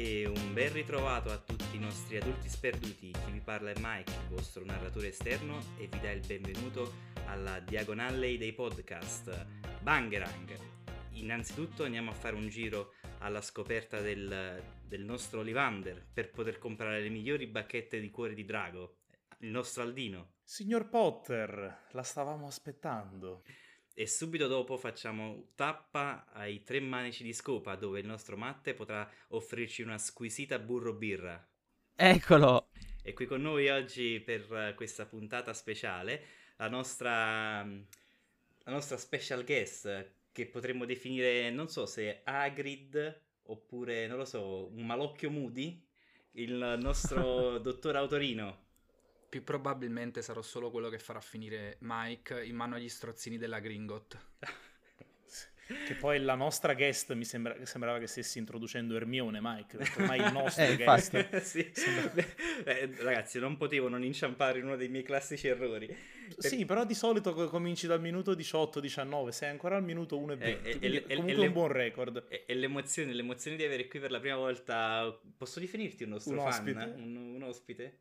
E un ben ritrovato a tutti i nostri adulti sperduti, chi vi parla è Mike, il vostro narratore esterno, e vi dà il benvenuto alla Diagon Alley dei podcast, Bangarang. Innanzitutto andiamo a fare un giro alla scoperta del nostro Olivander per poter comprare le migliori bacchette di cuore di drago, il nostro Aldino. Signor Potter, la stavamo aspettando. E subito dopo facciamo tappa ai tre manici di scopa, dove il nostro Matte potrà offrirci una squisita burro birra. Eccolo! E qui con noi oggi per questa puntata speciale la nostra special guest, che potremmo definire, non so se Hagrid oppure, non lo so, un malocchio Moody, il nostro dottor Autorino. Più probabilmente sarò solo quello che farà finire Mike in mano agli strozzini della Gringot. Che poi la nostra guest mi sembrava che stessi introducendo Ermione, Mike. Ormai il nostro guest. Sì. Ragazzi, non potevo non inciampare in uno dei miei classici errori. Sì, però di solito cominci dal minuto 18-19, sei ancora al minuto 1 e 20. Comunque un buon record. E l'emozione di avere qui per la prima volta... Posso definirti un nostro fan? Ospite? Un ospite?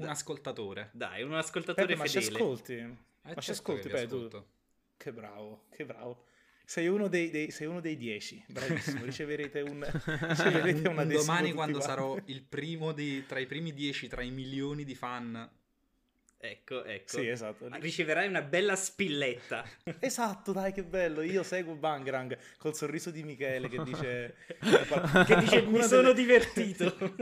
Un ascoltatore. Dai, un ascoltatore Pepe, fedele. Ma ci ascolti? Ma ci ascolti, Pepe? Che bravo. Sei uno dei 10. Bravissimo, riceverete una adesivo. Domani, quando sarò il primo tra i primi 10, tra i milioni di fan. Ecco. Sì, esatto. Riceverai una bella spilletta. Esatto, dai, che bello. Io seguo Bangarang col sorriso di Michele che dice... mi sono divertito.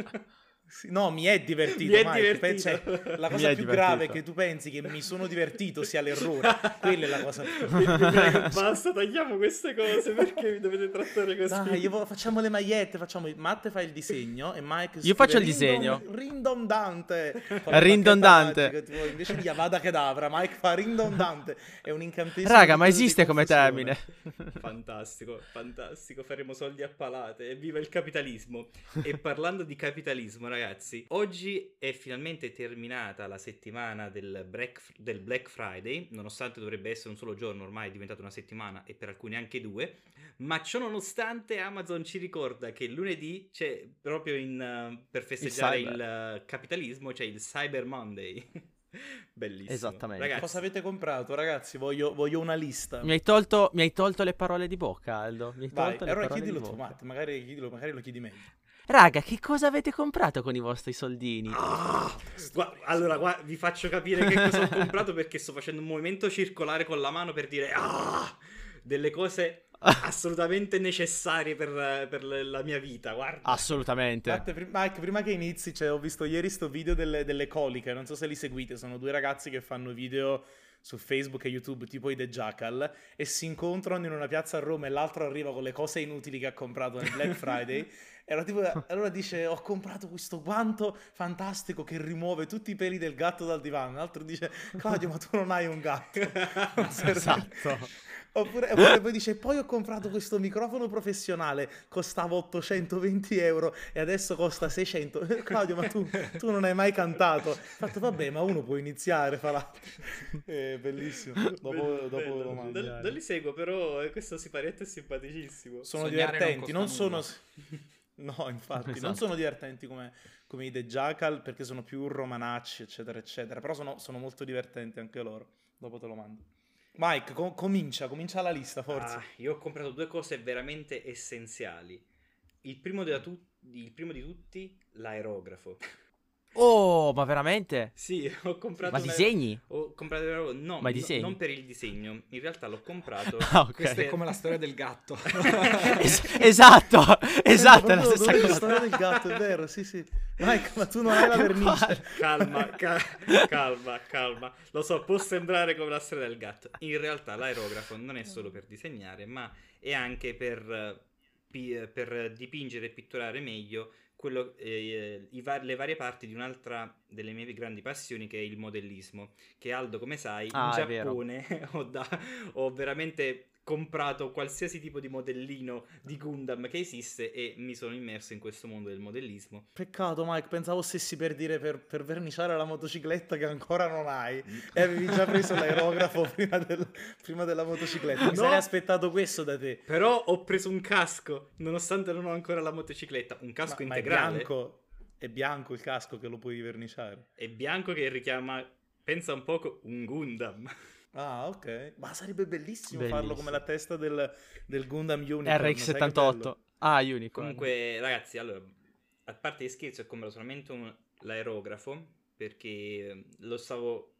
No, mi è divertito, Mike. La cosa più grave è che tu pensi che mi sono divertito sia l'errore. Quella è la cosa più grave. Basta, tagliamo queste cose perché mi dovete trattare così. Dai, facciamo le magliette, Matte fa il disegno e Mike... Io faccio il disegno. Rindondante. Invece di Avada Kedavra, Mike fa rindondante. È un incantesimo. Raga, ma esiste come termine? Fantastico, faremo soldi a palate. Evviva il capitalismo. E parlando di capitalismo, ragazzi, oggi è finalmente terminata la settimana del Black Friday, nonostante dovrebbe essere un solo giorno, ormai è diventata una settimana e per alcuni anche due, ma ciò nonostante Amazon ci ricorda che lunedì c'è proprio per festeggiare il capitalismo, c'è il Cyber Monday. Bellissimo. Esattamente. Ragazzi, cosa avete comprato, ragazzi? Voglio una lista. Mi hai tolto le parole di bocca, Aldo. Allora chiedilo tu, Matt, magari lo chiedi meglio. Raga, che cosa avete comprato con i vostri soldini? Allora, vi faccio capire che cosa ho comprato perché sto facendo un movimento circolare con la mano per dire delle cose assolutamente necessarie per la mia vita, guarda. Assolutamente. Mike, prima che inizi, ho visto ieri sto video delle coliche, non so se li seguite, sono due ragazzi che fanno video... su Facebook e YouTube, tipo i The Jackal, e si incontrano in una piazza a Roma e l'altro arriva con le cose inutili che ha comprato nel Black Friday e allora dice: ho comprato questo guanto fantastico che rimuove tutti i peli del gatto dal divano. L'altro dice: Claudio, ma tu non hai un gatto. Esatto. Oppure poi dice: poi ho comprato questo microfono professionale, costava 820 euro e adesso costa 600. Claudio, ma tu non hai mai cantato. Fatto, vabbè, ma uno può iniziare, fa l'altro. Bellissimo. Dopo non li seguo, però questo siparietto è simpaticissimo. Sono divertenti, non sono divertenti come i The Jackal, perché sono più romanacci, eccetera, eccetera. Però sono molto divertenti anche loro. Dopo te lo mando. Mike, comincia la lista, forza. Io ho comprato due cose veramente essenziali. Il primo di tutti, l'aerografo. Oh, ma veramente? Sì, ho comprato... Ma disegni? Ho comprato... No, ma disegni? Non per il disegno. In realtà l'ho comprato... Okay. Questa è come la storia del gatto. Esatto, è la stessa cosa. La storia del gatto, è vero, sì. Mike, ma tu non hai la vernice. Calma. Lo so, può sembrare come la storia del gatto. In realtà l'aerografo non è solo per disegnare, ma è anche per dipingere e pitturare meglio le varie parti di un'altra delle mie grandi passioni, che è il modellismo, che Aldo, come sai, in Giappone ho veramente comprato qualsiasi tipo di modellino di Gundam che esiste e mi sono immerso in questo mondo del modellismo. Peccato, Mike, pensavo stessi per dire per verniciare la motocicletta che ancora non hai e avevi già preso l'aerografo prima della motocicletta. Mi sarei aspettato questo da te. Però ho preso un casco, nonostante non ho ancora la motocicletta, un casco integrale. È bianco il casco che lo puoi verniciare. È bianco che richiama, pensa un poco, un Gundam. Ah, ok. Ma sarebbe bellissimo. Farlo come la testa del Gundam Unicorn RX-78. Ah, Unicorn. Comunque, ragazzi, allora, a parte gli scherzi, ho comprato solamente l'aerografo, perché lo stavo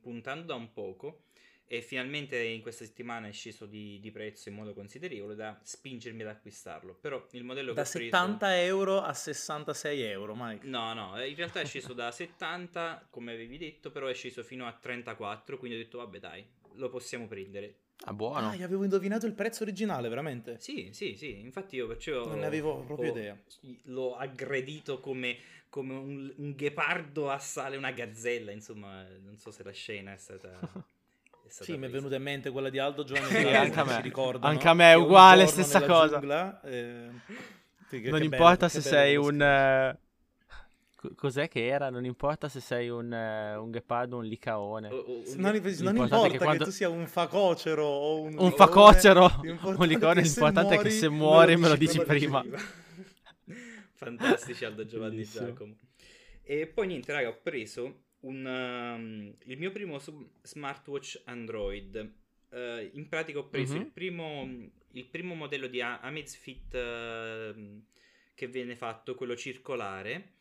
puntando da un poco e finalmente in questa settimana è sceso di prezzo in modo considerevole da spingermi ad acquistarlo. Però il modello da 70 euro a 66 euro, Mike. No, in realtà è sceso da 70, come avevi detto, però è sceso fino a 34, quindi ho detto vabbè dai, lo possiamo prendere. Ah, buono. Io avevo indovinato il prezzo originale, veramente? Sì, infatti io perciò non ne avevo proprio idea. L'ho aggredito come un ghepardo assale una gazzella, insomma, non so se la scena è stata... Sì, mi è venuta in mente quella di Aldo Giovanni. Anche a me è uguale, stessa cosa. Giungla, non importa se sei un... Cos'è che era? Non importa se sei un ghepardo o un licaone. Non importa che quando... tu sia un facocero o un facocero o un licaone. L'importante è che se muori me lo dici prima. Fantastici Aldo Giovanni Giacomo. E poi niente, raga, ho preso il mio primo smartwatch Android. In pratica ho preso il primo modello di Amazfit che viene fatto, quello circolare,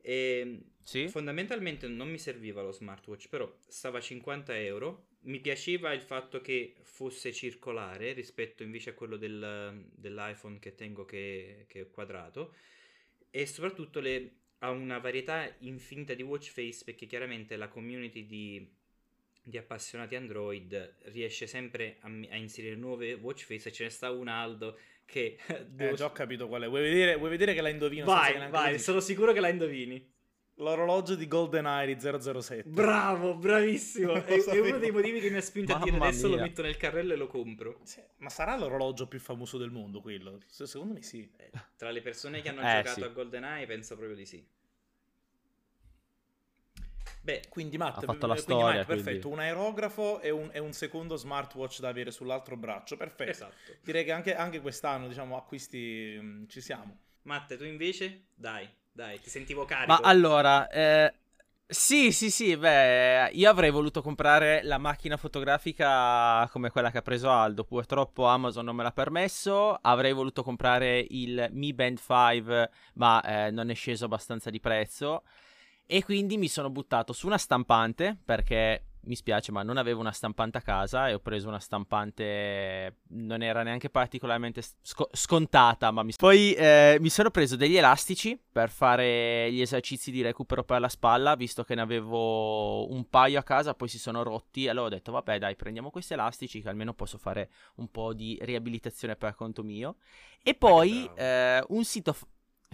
e fondamentalmente non mi serviva lo smartwatch, però stava a 50 euro. Mi piaceva il fatto che fosse circolare rispetto invece a quello dell'iPhone che tengo, che è quadrato, e soprattutto ha una varietà infinita di watch face, perché chiaramente la community di appassionati Android riesce sempre a inserire nuove watch face, e ce ne sta un Aldo che... già ho capito qual è. Vuoi vedere che la indovino? Vai, sono sicuro che la indovini. L'orologio di GoldenEye di 007. Bravo, bravissimo. È uno dei motivi che mi ha spinto a dire adesso lo metto nel carrello e lo compro. Sì, ma sarà l'orologio più famoso del mondo quello? Secondo me sì. Tra le persone che hanno giocato a GoldenEye penso proprio di sì. Beh, quindi Matt ha fatto la storia, Matt, perfetto, quindi un aerografo e un secondo smartwatch da avere sull'altro braccio, perfetto. Esatto. Direi che anche quest'anno, diciamo, acquisti ci siamo. Matt, tu invece? Dai, ti sentivo carico. Ma allora, sì, beh, io avrei voluto comprare la macchina fotografica come quella che ha preso Aldo, purtroppo Amazon non me l'ha permesso. Avrei voluto comprare il Mi Band 5, ma non è sceso abbastanza di prezzo. E quindi mi sono buttato su una stampante, perché mi spiace ma non avevo una stampante a casa, e ho preso una stampante, non era neanche particolarmente scontata, ma poi mi sono preso degli elastici per fare gli esercizi di recupero per la spalla, visto che ne avevo un paio a casa, poi si sono rotti, allora ho detto vabbè dai, prendiamo questi elastici che almeno posso fare un po' di riabilitazione per conto mio. E poi un sito...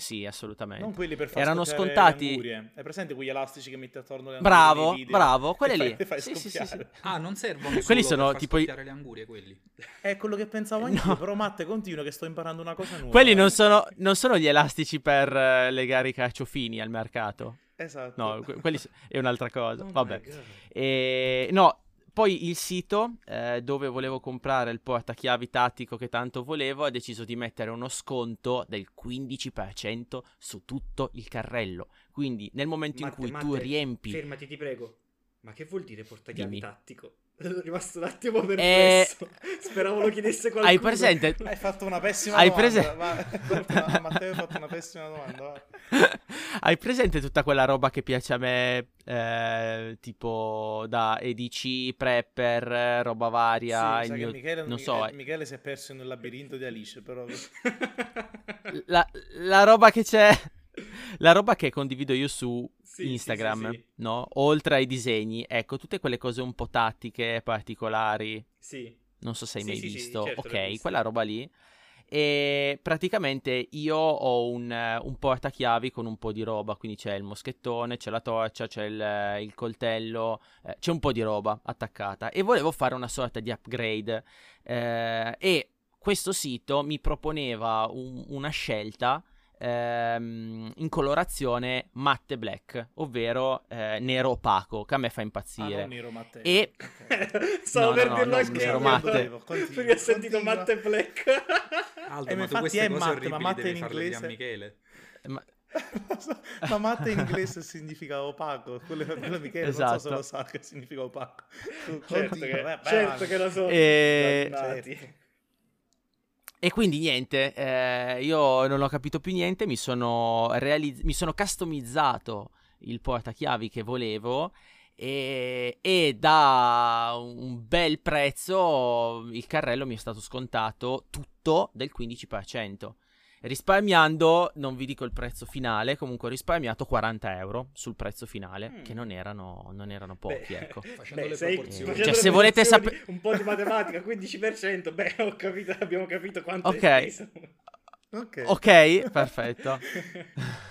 Sì, assolutamente. Non quelli per far erano scontati. È presente quegli elastici che metti attorno alle angurie? Bravo, quelli lì. Sì. Ah, non servono. Quelli sono tipo le angurie, quelli. È quello che pensavo anche io, però Matte continua che sto imparando una cosa nuova. Quelli non sono gli elastici per legare i carciofini al mercato. Esatto. No, quelli è un'altra cosa. Oh, vabbè. No, poi il sito dove volevo comprare il portachiavi tattico che tanto volevo ha deciso di mettere uno sconto del 15% su tutto il carrello. Quindi nel momento in cui tu riempi... Fermati, ti prego. Ma che vuol dire portachiavi tattico? Sono rimasto un attimo perplesso. Speravo lo chiedesse qualcuno. Hai presente? Hai fatto una pessima domanda. Matteo ha fatto una pessima domanda. Hai presente tutta quella roba che piace a me, tipo da EDC, prepper, roba varia? Sì, Michele si è perso nel labirinto di Alice, però la roba che c'è, la roba che condivido io su Instagram, sì. No? Oltre ai disegni, ecco, tutte quelle cose un po' tattiche, particolari. Sì. Non so se hai mai visto. Certo, ok, quella roba lì. e praticamente io ho un portachiavi con un po' di roba, quindi c'è il moschettone, c'è la torcia, c'è il coltello, c'è un po' di roba attaccata, e volevo fare una sorta di upgrade, e questo sito mi proponeva una scelta in colorazione matte black, ovvero nero opaco, che a me fa impazzire. Ah, non nero matte. E stavo per dirlo anche nero matte, perché ho sentito matte black. Aldo, ma infatti è matte, ma matte in inglese. Ma matte in inglese significa opaco, quello Michele, esatto. Non so se lo sa che significa opaco. Certo che lo so. E quindi niente, io non ho capito più niente, mi sono customizzato il portachiavi che volevo, e da un bel prezzo il carrello mi è stato scontato tutto del 15%. Risparmiando, non vi dico il prezzo finale, comunque ho risparmiato 40 euro sul prezzo finale, che non erano pochi, ecco. Facendo le proporzioni. Cioè, se volete sapere... Un po' di matematica, 15%, abbiamo capito quanto è speso. Ok, perfetto.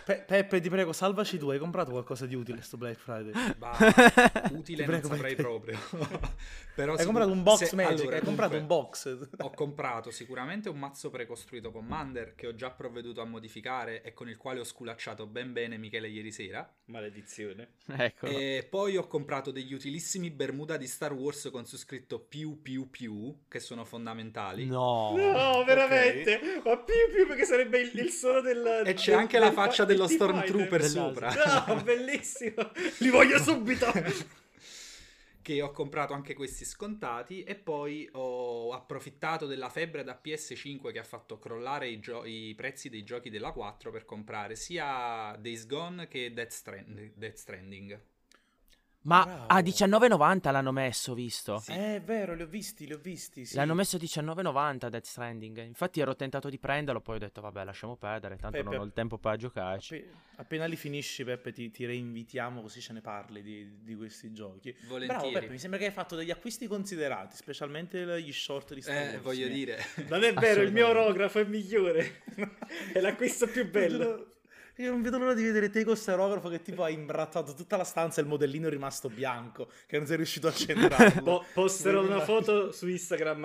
Peppe, ti prego, salvaci tu. Hai comprato qualcosa di utile sto Black Friday? Bah, utile non saprei proprio. Però hai comprato un box Magic, allora, hai comprato un box. Ho comprato sicuramente un mazzo precostruito Commander che ho già provveduto a modificare e con il quale ho sculacciato bene Michele ieri sera. Maledizione. Eccolo. E poi ho comprato degli utilissimi Bermuda di Star Wars con su scritto più, che sono fondamentali. No, veramente? Okay. Ma più perché sarebbe il suono del... E c'è anche la faccia dello Stormtrooper sopra. No, bellissimo! Li voglio subito! Che ho comprato anche questi scontati, e poi ho approfittato della febbre da PS5 che ha fatto crollare i prezzi dei giochi della 4 per comprare sia Days Gone che Death Stranding. Ma bravo. A 19,90 l'hanno messo, visto? Sì. È vero, li ho visti, sì. L'hanno messo a 19,90 Death Stranding. Infatti ero tentato di prenderlo, poi ho detto vabbè, lasciamo perdere, tanto Peppe, non ho il tempo per giocarci. Appena li finisci, Peppe, ti reinvitiamo, così ce ne parli di questi giochi. Volentieri. Bravo, Peppe, mi sembra che hai fatto degli acquisti considerati, specialmente gli short di Star Wars. Voglio dire. Non è vero, il mio orografo è migliore. È l'acquisto più bello. Io non vedo l'ora di vedere te con questo aerografo che tipo ha imbrattato tutta la stanza e il modellino è rimasto bianco, che non sei riuscito a centrarlo. Posterò una foto su Instagram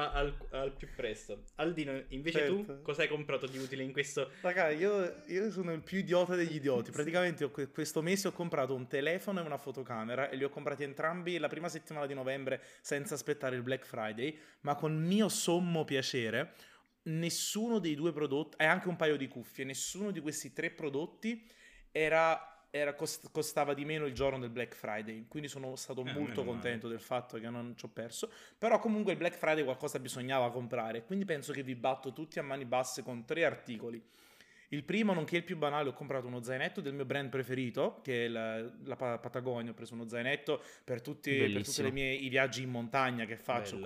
al più presto. Aldino, invece Tu cosa hai comprato di utile in questo? Raga, io sono il più idiota degli idioti. Praticamente questo mese ho comprato un telefono e una fotocamera, e li ho comprati entrambi la prima settimana di novembre senza aspettare il Black Friday, ma con mio sommo piacere. Nessuno dei due prodotti, e anche un paio di cuffie, nessuno di questi tre prodotti costava di meno il giorno del Black Friday, quindi sono stato molto contento del fatto che non ci ho perso. Però comunque il Black Friday qualcosa bisognava comprare, quindi penso che vi batto tutti a mani basse con tre articoli. Il primo, nonché il più banale, ho comprato uno zainetto del mio brand preferito, che è la Patagonia. Ho preso uno zainetto per tutti i viaggi in montagna che faccio.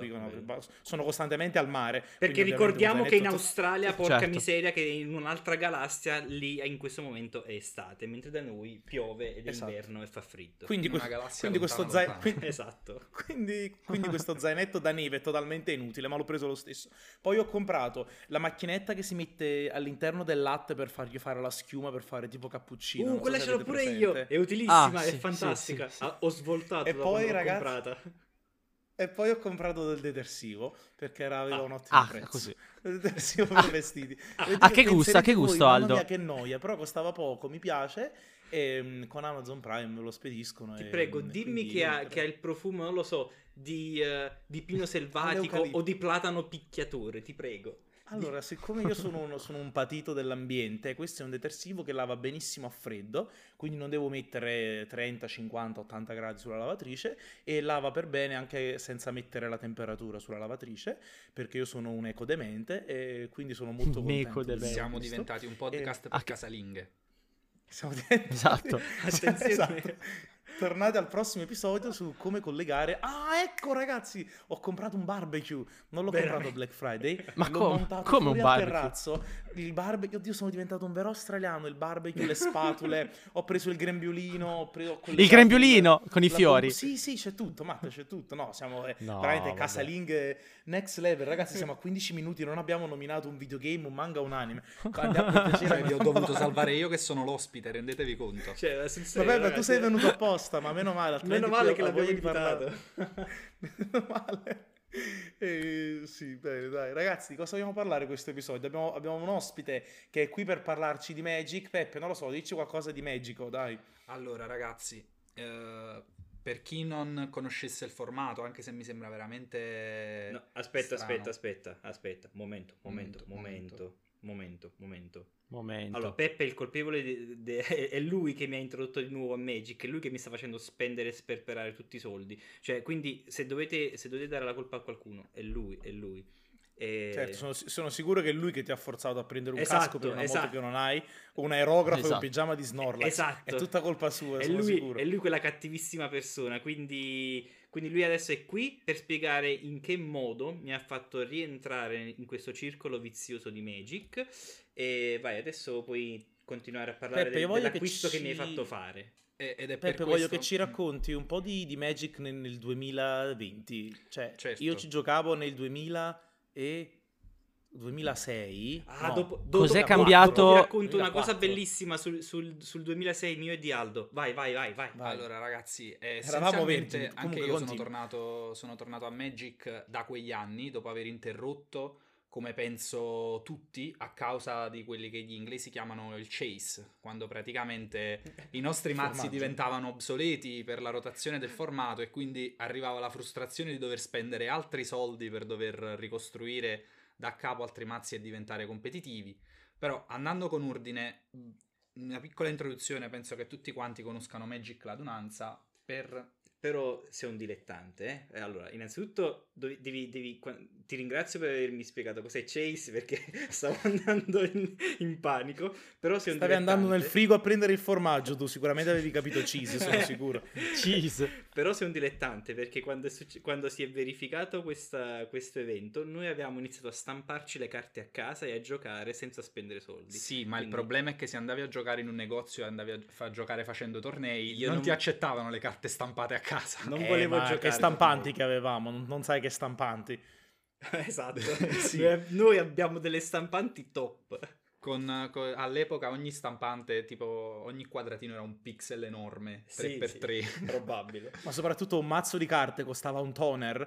Sono costantemente al mare. Perché ricordiamo che in Australia, porca miseria, che in un'altra galassia, lì in questo momento è estate, mentre da noi piove ed è inverno e fa freddo. Quindi questo zainetto da neve è totalmente inutile, ma l'ho preso lo stesso. Poi ho comprato la macchinetta che si mette all'interno del latte per fargli fare la schiuma, per fare tipo cappuccino. Quella ce l'ho pure io, è utilissima, è fantastica. Sì. Ho svoltato e poi, ragazzi, comprata. E poi ho comprato del detersivo perché aveva un ottimo prezzo. Così. Il detersivo per vestiti. Che gusto, Aldo. Mamma mia, che noia, però costava poco, mi piace. E con Amazon Prime me lo spediscono. Ti prego, dimmi che ha il profumo, non lo so, di pino selvatico o di platano picchiatore, ti prego. Allora, siccome io sono un patito dell'ambiente, questo è un detersivo che lava benissimo a freddo, quindi non devo mettere 30, 50, 80 gradi sulla lavatrice, e lava per bene anche senza mettere la temperatura sulla lavatrice, perché io sono un eco demente e quindi sono molto contento. Siamo diventati un podcast per casalinghe. Esatto. Attenzione. Esatto. Tornate al prossimo episodio su come collegare. Ah, ecco ragazzi, ho comprato un barbecue. Non l'ho comprato Black Friday. Ma l'ho montato come un barbecue? Terrazzo. Il barbecue, oddio, sono diventato un vero australiano. Il barbecue, le spatule. Ho preso il grembiulino. Il grembiulino con i fiori. Sì, sì, c'è tutto, Matt, c'è tutto. No, siamo veramente casalinghe next level. Ragazzi, siamo a 15 minuti. Non abbiamo nominato un videogame, un manga, un anime. Cioè, vi ho dovuto salvare io che sono l'ospite, rendetevi conto. Cioè, sincero, vabbè, ragazzi, tu sei venuto apposta, ma meno male. Meno male che l'abbiamo invitato. Meno male. Sì, bene, dai. Ragazzi, di cosa vogliamo parlare questo episodio? Abbiamo un ospite che è qui per parlarci di Magic. Peppe, non lo so, dici qualcosa di Magico, dai. Allora ragazzi, per chi non conoscesse il formato, anche se mi sembra veramente aspetta, momento. Allora, Peppe il colpevole è lui che mi ha introdotto di nuovo a Magic, è lui che mi sta facendo spendere e sperperare tutti i soldi. Cioè, quindi se dovete dare la colpa a qualcuno, è lui. Certo, sono sicuro che è lui che ti ha forzato a prendere un casco per una moto che non hai, un aerografo e un pigiama di Snorlax. È tutta colpa sua, è lui quella cattivissima persona. Quindi lui adesso è qui per spiegare in che modo mi ha fatto rientrare in questo circolo vizioso di Magic. E vai, adesso puoi continuare a parlare dell'acquisto che mi hai fatto fare. Ed è Peppe, voglio che ci racconti un po' di Magic nel 2020. Cioè, certo. Io ci giocavo nel 2006. Cos'è cambiato? Ti racconto 2004. Una cosa bellissima sul 2006 mio e di Aldo. Vai. Allora ragazzi, essenzialmente anche io sono tornato a Magic da quegli anni, dopo aver interrotto, come penso tutti, a causa di quelli che gli inglesi chiamano il chase, quando praticamente i nostri mazzi diventavano obsoleti per la rotazione del formato, e quindi arrivava la frustrazione di dover spendere altri soldi per dover ricostruire da capo altri mazzi e diventare competitivi. Però, andando con ordine, una piccola introduzione, penso che tutti quanti conoscano Magic l'adunanza. Però sei un dilettante, eh? Allora, innanzitutto ti ringrazio per avermi spiegato cos'è Chase, perché stavo andando in panico. Però sei un dilettante. Stavi andando nel frigo a prendere il formaggio, tu sicuramente avevi capito cheese, sono sicuro. Cheese. Però sei un dilettante, perché quando si è verificato questo evento, noi abbiamo iniziato a stamparci le carte a casa e a giocare senza spendere soldi. Sì, ma il problema è che se andavi a giocare in un negozio e andavi a giocare facendo tornei, non ti accettavano le carte stampate a casa. Non volevo giocare. Che stampanti che avevamo, non sai che stampanti. Esatto. Sì. Noi abbiamo delle stampanti top. All'epoca ogni stampante, tipo ogni quadratino era un pixel enorme, 3x3, sì, probabile. Ma soprattutto un mazzo di carte costava un toner,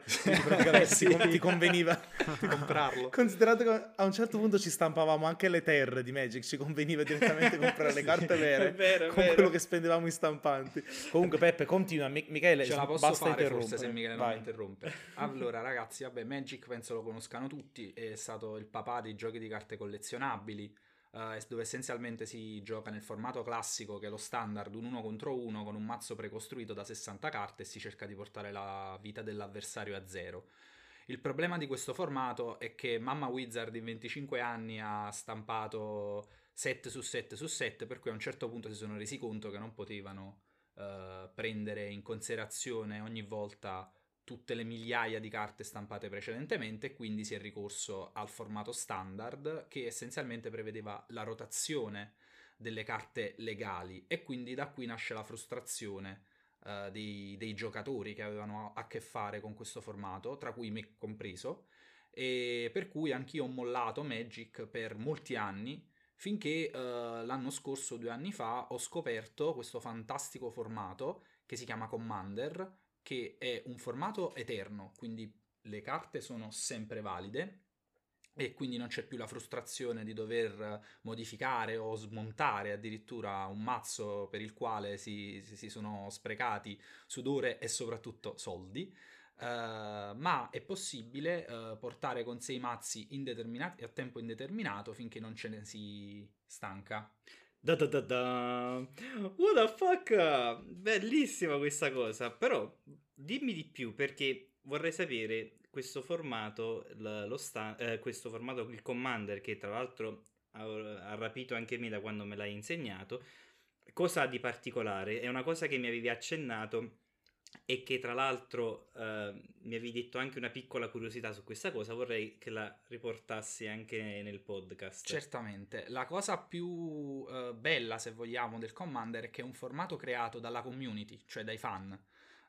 ti conveniva comprarlo. Considerato che a un certo punto ci stampavamo anche le terre di Magic, ci conveniva direttamente comprare le carte vere, è vero. Quello che spendevamo in stampanti. Comunque Peppe continua, Michele ce la posso basta fare forse se Michele non interrompe. Allora ragazzi, vabbè, Magic penso lo conoscano tutti, è stato il papà dei giochi di carte collezionabili, dove essenzialmente si gioca nel formato classico, che è lo standard, un 1 contro 1, con un mazzo precostruito da 60 carte e si cerca di portare la vita dell'avversario a zero. Il problema di questo formato è che mamma Wizard in 25 anni ha stampato 7 su 7 su 7, per cui a un certo punto si sono resi conto che non potevano prendere in considerazione ogni volta tutte le migliaia di carte stampate precedentemente, quindi si è ricorso al formato standard, che essenzialmente prevedeva la rotazione delle carte legali, e quindi da qui nasce la frustrazione dei giocatori che avevano a che fare con questo formato, tra cui me compreso, e per cui anch'io ho mollato Magic per molti anni, finché l'anno scorso, 2 anni fa, ho scoperto questo fantastico formato che si chiama Commander, che è un formato eterno, quindi le carte sono sempre valide e quindi non c'è più la frustrazione di dover modificare o smontare addirittura un mazzo per il quale si sono sprecati sudore e soprattutto soldi, ma è possibile portare con sé i mazzi a tempo indeterminato finché non ce ne si stanca. What the fuck? Bellissima questa cosa. Però dimmi di più, perché vorrei sapere questo formato, questo formato, il Commander, che tra l'altro ha rapito anche me da quando me l'hai insegnato. cosa ha di particolare? È una cosa che mi avevi accennato e che tra l'altro mi avevi detto anche una piccola curiosità su questa cosa, vorrei che la riportassi anche nel podcast. Certamente, la cosa più bella, se vogliamo, del Commander è che è un formato creato dalla community, cioè dai fan.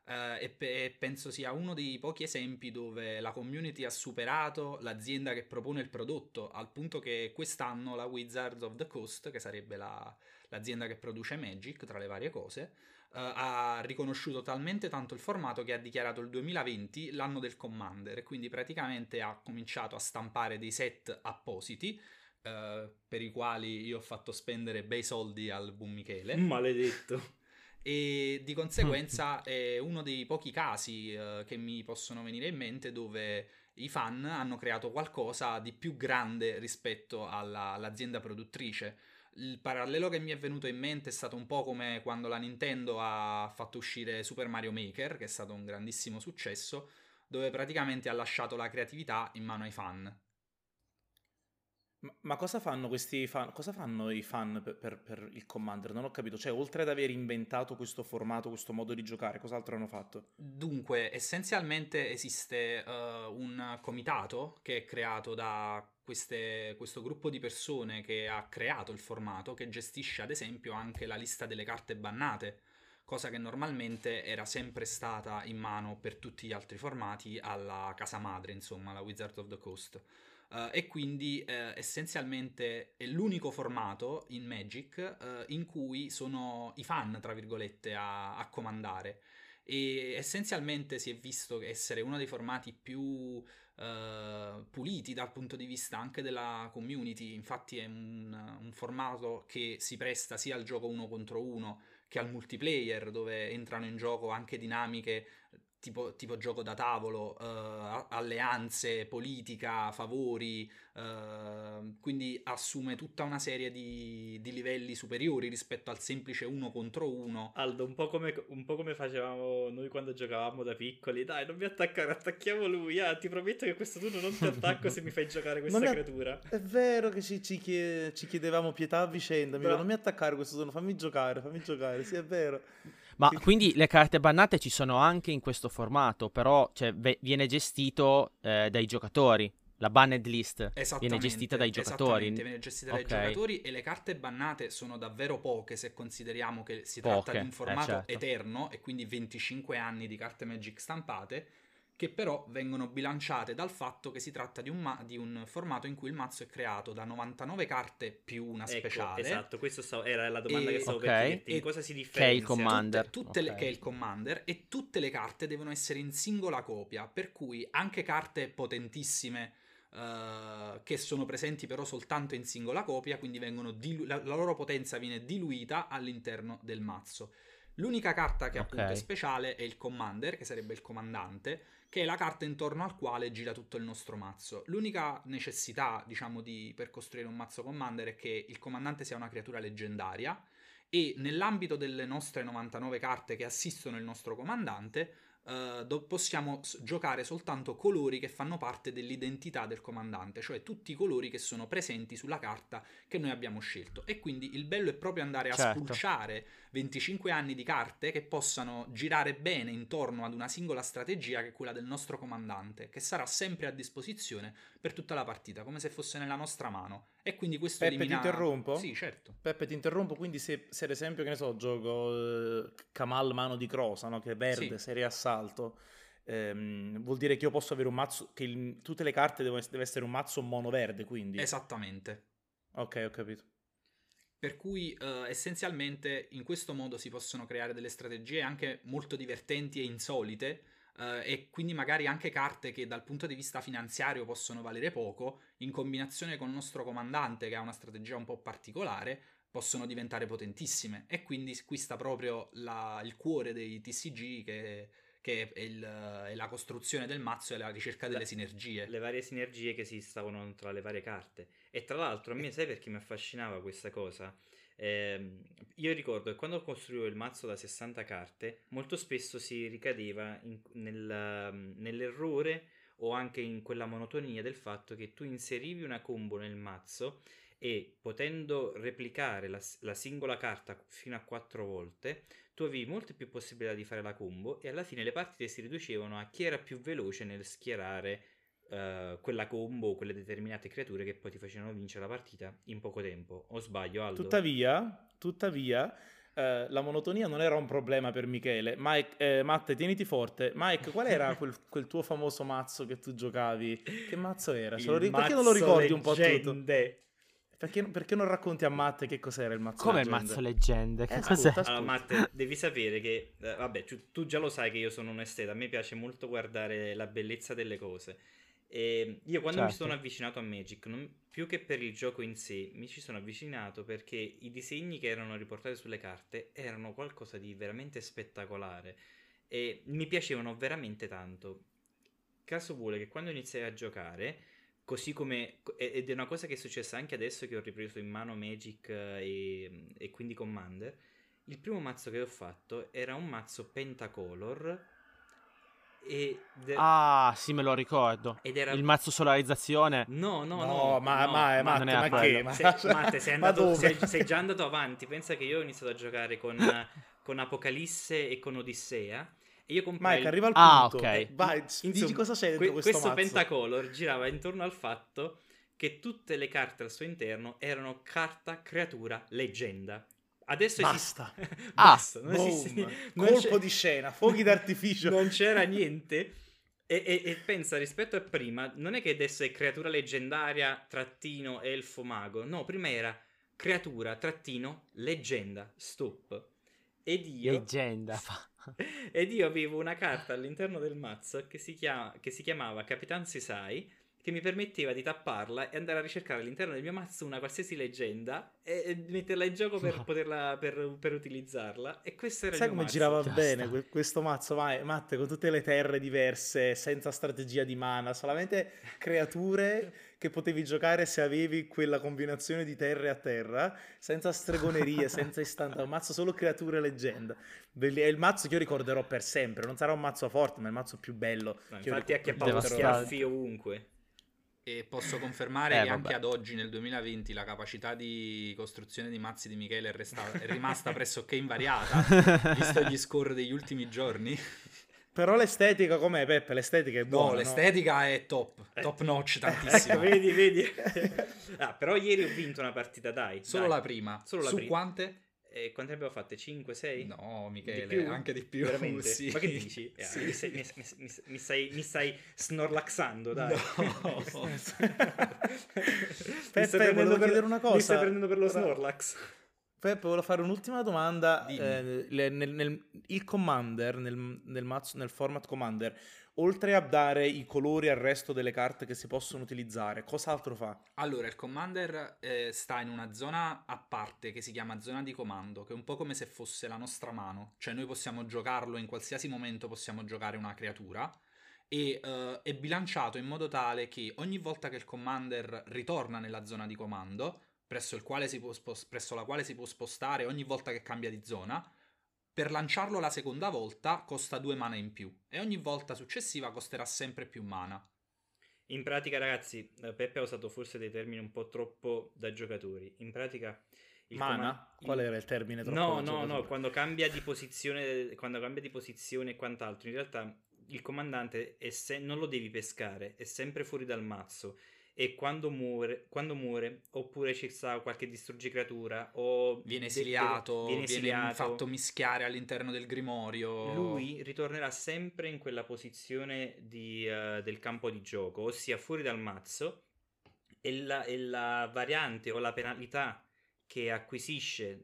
E penso sia uno dei pochi esempi dove la community ha superato l'azienda che propone il prodotto, al punto che quest'anno la Wizard of the Coast, che sarebbe l'azienda che produce Magic tra le varie cose, ha riconosciuto talmente tanto il formato che ha dichiarato il 2020 l'anno del Commander, e quindi praticamente ha cominciato a stampare dei set appositi per i quali io ho fatto spendere bei soldi al buon Michele maledetto. E di conseguenza è uno dei pochi casi che mi possono venire in mente dove i fan hanno creato qualcosa di più grande rispetto all'azienda produttrice. Il parallelo che mi è venuto in mente è stato un po' come quando la Nintendo ha fatto uscire Super Mario Maker, che è stato un grandissimo successo, dove praticamente ha lasciato la creatività in mano ai fan. Ma cosa fanno questi fan? Cosa fanno i fan per il Commander? Non ho capito. Cioè, oltre ad aver inventato questo formato, questo modo di giocare, cos'altro hanno fatto? Dunque, essenzialmente esiste un comitato che è creato da questo gruppo di persone che ha creato il formato, che gestisce ad esempio anche la lista delle carte bannate, cosa che normalmente era sempre stata in mano per tutti gli altri formati alla casa madre, insomma, la Wizard of the Coast. E quindi essenzialmente è l'unico formato in Magic in cui sono i fan, tra virgolette, a comandare, e essenzialmente si è visto essere uno dei formati più puliti dal punto di vista anche della community. Infatti è un formato che si presta sia al gioco uno contro uno che al multiplayer, dove entrano in gioco anche dinamiche tipo gioco da tavolo, alleanze, politica, favori, quindi assume tutta una serie di livelli superiori rispetto al semplice uno contro uno. Aldo, un po' come facevamo noi quando giocavamo da piccoli: dai, non mi attaccare, attacchiamo lui, ti prometto che questo turno non ti attacco se mi fai giocare questa creatura. È vero che ci chiedevamo pietà a vicenda, mi dico, non mi attaccare questo turno, fammi giocare, sì è vero. Ma quindi le carte bannate ci sono anche in questo formato, però cioè, viene gestito dai giocatori, la banned list viene gestita dai giocatori. Esattamente, viene gestita dai giocatori, e le carte bannate sono davvero poche, se consideriamo che si tratta di un formato eterno, e quindi 25 anni di carte Magic stampate, che però vengono bilanciate dal fatto che si tratta di un formato in cui il mazzo è creato da 99 carte più una speciale. Esatto, questa era la domanda che stavo per dirti. In cosa si differenzia? Che è il Commander. Che è il Commander, e tutte le carte devono essere in singola copia, per cui anche carte potentissime che sono presenti però soltanto in singola copia, quindi la loro potenza viene diluita all'interno del mazzo. L'unica carta che appunto è speciale è il Commander, che sarebbe il comandante, che è la carta intorno al quale gira tutto il nostro mazzo. L'unica necessità, diciamo, per costruire un mazzo Commander è che il comandante sia una creatura leggendaria, e nell'ambito delle nostre 99 carte che assistono il nostro comandante possiamo giocare soltanto colori che fanno parte dell'identità del comandante, cioè tutti i colori che sono presenti sulla carta che noi abbiamo scelto. E quindi il bello è proprio andare a spulciare 25 anni di carte che possano girare bene intorno ad una singola strategia, che è quella del nostro comandante, che sarà sempre a disposizione per tutta la partita, come se fosse nella nostra mano. E quindi questo ti interrompo? Sì, certo. Peppe, ti interrompo. Quindi se ad esempio, che ne so, gioco Kamal Mano di Crosa, no? Che è verde, serie assalto, vuol dire che io posso avere un mazzo, che tutte le carte deve essere un mazzo mono verde, quindi. Esattamente. Ok, ho capito. Per cui essenzialmente in questo modo si possono creare delle strategie anche molto divertenti e insolite, e quindi magari anche carte che dal punto di vista finanziario possono valere poco, in combinazione con il nostro comandante, che ha una strategia un po' particolare, possono diventare potentissime. E quindi qui sta proprio il cuore dei TCG, che è la costruzione del mazzo e la ricerca delle sinergie. Le varie sinergie che esistono tra le varie carte. E tra l'altro a me, sai perché mi affascinava questa cosa? Io ricordo che quando costruivo il mazzo da 60 carte, molto spesso si ricadeva nell'errore o anche in quella monotonia del fatto che tu inserivi una combo nel mazzo e potendo replicare la singola carta fino a 4 volte, tu avevi molte più possibilità di fare la combo, e alla fine le partite si riducevano a chi era più veloce nel schierare quella combo o quelle determinate creature che poi ti facevano vincere la partita in poco tempo. O sbaglio, Aldo? Tuttavia la monotonia non era un problema per Michele. Mike, Matte, tieniti forte. Mike, qual era quel tuo famoso mazzo che tu giocavi? Che mazzo era? Perché non lo ricordi un po' tutto? Perché non racconti a Matte che cos'era il mazzo? Come il mazzo leggende? Che cos'è? Allora, Matte, devi sapere che vabbè, tu già lo sai che io sono un esteta, a me piace molto guardare la bellezza delle cose. E io quando mi sono avvicinato a Magic, più che per il gioco in sé, mi ci sono avvicinato perché i disegni che erano riportati sulle carte erano qualcosa di veramente spettacolare e mi piacevano veramente tanto. Caso vuole che quando iniziai a giocare, così come, ed è una cosa che è successa anche adesso che ho ripreso in mano Magic e quindi Commander, il primo mazzo che ho fatto era un mazzo pentacolor. Ah sì, me lo ricordo. Ed era il mazzo solarizzazione. No, Matte, sei già andato avanti. Pensa che io ho iniziato a giocare con Apocalisse e con Odissea. E io comprai Mike, arriva al punto. Okay. Vai, dici cosa c'è dentro questo mazzo. Pentacolor girava intorno al fatto che tutte le carte al suo interno erano carta, creatura, leggenda. Adesso basta, basta. Non esiste, colpo di scena, fuochi d'artificio, non c'era niente. E pensa, rispetto a prima, non è che adesso è creatura leggendaria trattino elfo mago, no, prima era creatura trattino leggenda stop. Ed io avevo una carta all'interno del mazzo che si chiamava Capitan Sisai, che mi permetteva di tapparla e andare a ricercare all'interno del mio mazzo una qualsiasi leggenda e metterla in gioco per poterla per utilizzarla. E questo era, sai, il mio mazzo. Sai come girava bene questo mazzo, Matte, con tutte le terre diverse, senza strategia di mana, solamente creature che potevi giocare se avevi quella combinazione di terre a terra, senza stregonerie, senza istanta, un mazzo solo creature e leggenda. È il mazzo che io ricorderò per sempre. Non sarà un mazzo forte, ma è il mazzo più bello. No, che infatti acchiappavo schiaffi ovunque. E posso confermare che anche ad oggi, nel 2020, la capacità di costruzione di mazzi di Michele è rimasta pressoché invariata, visto gli score degli ultimi giorni. Però l'estetica com'è, Peppe? L'estetica è buona, no? L'estetica è top notch, tantissimo. Vedi. Però ieri ho vinto una partita, dai. La prima. Su quante? Quante abbiamo fatte? 5, 6? No, Michele, di anche di più. Veramente? Sì. Ma che dici? Sì. Mi stai snorlaxando, dai. No. Mi stai prendendo per lo Snorlax. Peppe, volevo fare un'ultima domanda. Il Commander, nel mazzo, nel format Commander, oltre a dare i colori al resto delle carte che si possono utilizzare, cos'altro fa? Allora, il Commander sta in una zona a parte che si chiama zona di comando, che è un po' come se fosse la nostra mano. Cioè noi possiamo giocarlo in qualsiasi momento, possiamo giocare una creatura. E è bilanciato in modo tale che ogni volta che il Commander ritorna nella zona di comando, presso la quale si può spostare ogni volta che cambia di zona, per lanciarlo la seconda volta costa 2 mana in più, e ogni volta successiva costerà sempre più mana. In pratica, ragazzi, Peppe ha usato forse dei termini un po' troppo da giocatori. In pratica qual era il termine troppo da giocatore? No, quando cambia di posizione e quant'altro. In realtà il comandante non lo devi pescare, è sempre fuori dal mazzo. E quando muore, oppure ci sta qualche distruggicreatura, o viene esiliato, fatto mischiare all'interno del grimorio, lui ritornerà sempre in quella posizione del campo di gioco, ossia fuori dal mazzo, e la variante o la penalità che acquisisce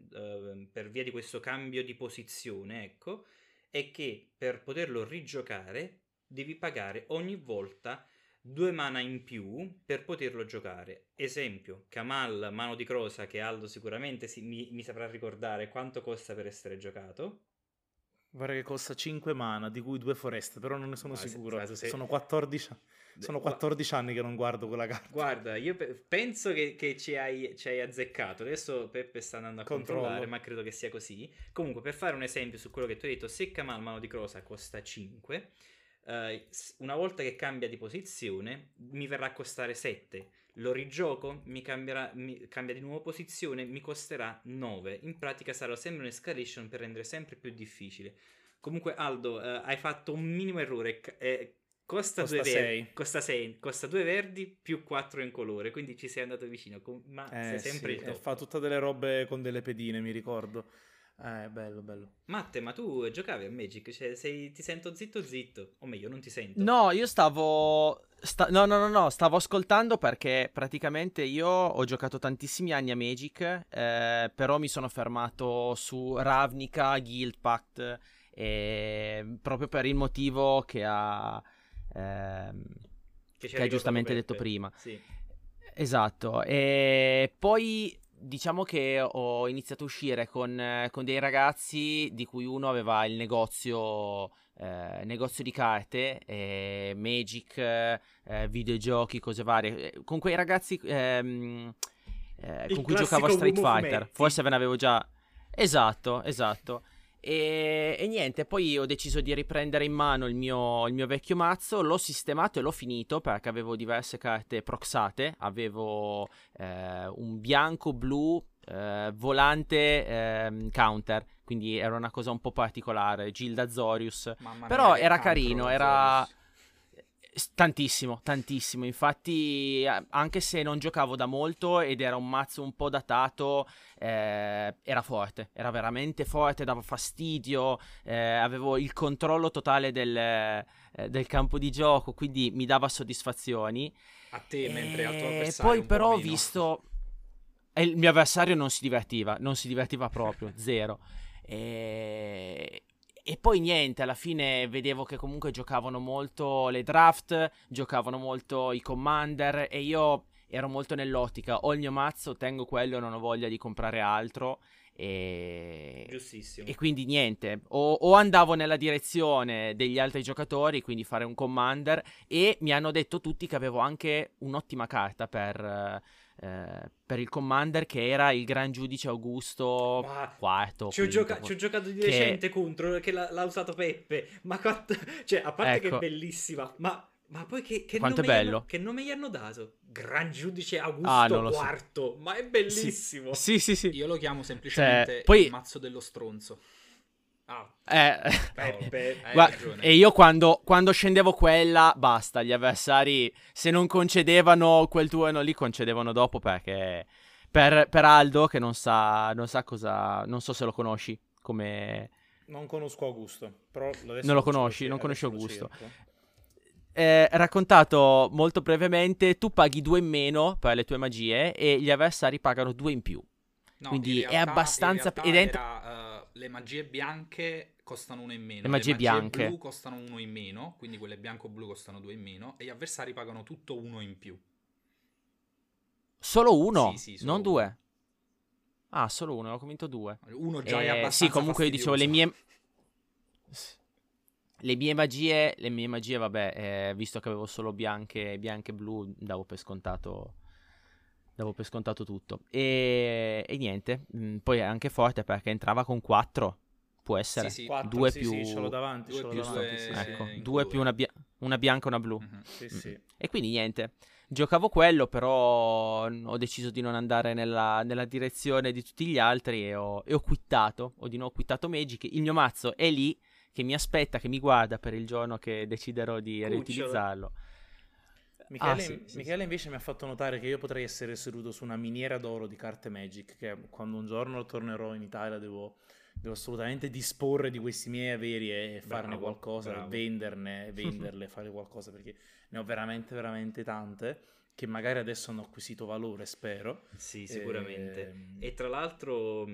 per via di questo cambio di posizione, ecco, è che per poterlo rigiocare devi pagare ogni volta 2 mana in più per poterlo giocare. Esempio, Kamal Mano di Crosa, che Aldo sicuramente mi saprà ricordare quanto costa per essere giocato. Guarda che costa 5 mana, di cui 2 foreste, però non ne sono sicuro. Sono 14 anni che non guardo quella carta. Guarda, io penso che ci hai azzeccato. Adesso Peppe sta andando a controllare, ma credo che sia così. Comunque, per fare un esempio su quello che tu hai detto, se Kamal Mano di Crosa costa 5, una volta che cambia di posizione mi verrà a costare 7. lo rigioco, mi cambia di nuovo posizione, mi costerà 9. In pratica sarà sempre un'escalation per rendere sempre più difficile. Comunque Aldo, hai fatto un minimo errore, costa 2 verdi più 4 in colore, quindi ci sei andato vicino, ma sei sempre il top. Fa tutte delle robe con delle pedine, mi ricordo. Bello. Matte, ma tu giocavi a Magic? Cioè, ti sento zitto. O meglio, non ti sento. No, io stavo ascoltando perché praticamente io ho giocato tantissimi anni a Magic, però mi sono fermato su Ravnica, Guild Pact, proprio per il motivo che hai giustamente detto prima. Sì. Esatto. E poi... diciamo che ho iniziato a uscire con dei ragazzi di cui uno aveva il negozio di carte, Magic, videogiochi, cose varie. Con quei ragazzi con cui giocavo a Street Fighter. Sì. Forse ve ne avevo già... Esatto. E niente, poi ho deciso di riprendere in mano il mio vecchio mazzo. L'ho sistemato e l'ho finito perché avevo diverse carte proxate. Avevo un bianco, blu, volante, counter. Quindi era una cosa un po' particolare, Gilda Zorius. Però era carino, era... Tantissimo, infatti anche se non giocavo da molto ed era un mazzo un po' datato, era forte, era veramente forte, dava fastidio, avevo il controllo totale del campo di gioco, quindi mi dava soddisfazioni. A te, mentre al tuo avversario poi però ho visto... il mio avversario non si divertiva proprio, zero. E poi niente, alla fine vedevo che comunque giocavano molto le draft, giocavano molto i commander e io ero molto nell'ottica, ho il mio mazzo, tengo quello, non ho voglia di comprare altro e... Giustissimo. E quindi niente, o andavo nella direzione degli altri giocatori, quindi fare un commander, e mi hanno detto tutti che avevo anche un'ottima carta per il Commander, che era il Gran Giudice Augusto IV. Ci ho giocato di recente contro, che l'ha usato Peppe. Ma quanto... cioè, a parte che è bellissima, ma poi che nome è bello. Che nome gli hanno dato? Gran Giudice Augusto IV. So. Ma è bellissimo. Sì. Io lo chiamo semplicemente il mazzo dello stronzo. E io quando scendevo quella, basta, gli avversari se non concedevano quel turno lì concedevano dopo, perché per Aldo che non sa cosa, non so se lo conosci come... Non conosco Augusto, però non conosci Augusto. Raccontato molto brevemente, tu paghi 2 in meno per le tue magie e gli avversari pagano 2 in più. No, quindi realtà, è abbastanza... le magie bianche costano 1 in meno, le magie blu costano 1 in meno, quindi quelle bianco-blu costano 2 in meno e gli avversari pagano tutto 1 in più. Solo 1? Sì, non 2. Solo 1, ho convinto 2. 1 già è abbastanza. Sì, comunque io dicevo, le mie magie, vabbè, visto che avevo solo bianche e blu, davo per scontato tutto e niente, poi è anche forte perché entrava con 4, può essere 2 più una bianca e una blu. Uh-huh. Sì. E quindi niente, giocavo quello, però ho deciso di non andare nella direzione di tutti gli altri e ho quittato, ho di nuovo quittato Magic. Il mio mazzo è lì che mi aspetta, che mi guarda per il giorno che deciderò di riutilizzarlo. Michele invece mi ha fatto notare che io potrei essere seduto su una miniera d'oro di carte Magic, che quando un giorno tornerò in Italia devo assolutamente disporre di questi miei averi e farne qualcosa, venderle, fare qualcosa, perché ne ho veramente veramente tante che magari adesso hanno acquisito valore, spero. Sì, sicuramente. E tra l'altro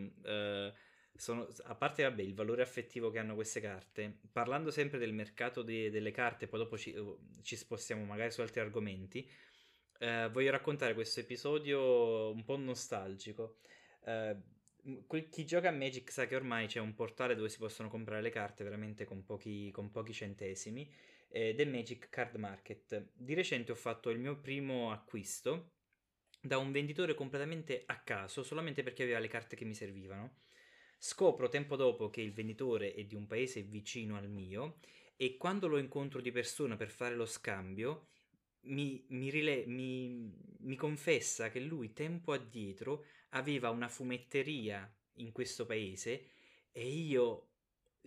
a parte il valore affettivo che hanno queste carte, parlando sempre del mercato delle carte, poi dopo ci spostiamo magari su altri argomenti, voglio raccontare questo episodio un po' nostalgico. Chi gioca a Magic sa che ormai c'è un portale dove si possono comprare le carte veramente con pochi centesimi, ed è Magic Card Market. Di recente ho fatto il mio primo acquisto da un venditore completamente a caso, solamente perché aveva le carte che mi servivano. Scopro tempo dopo che il venditore è di un paese vicino al mio e quando lo incontro di persona per fare lo scambio mi confessa che lui tempo addietro aveva una fumetteria in questo paese e io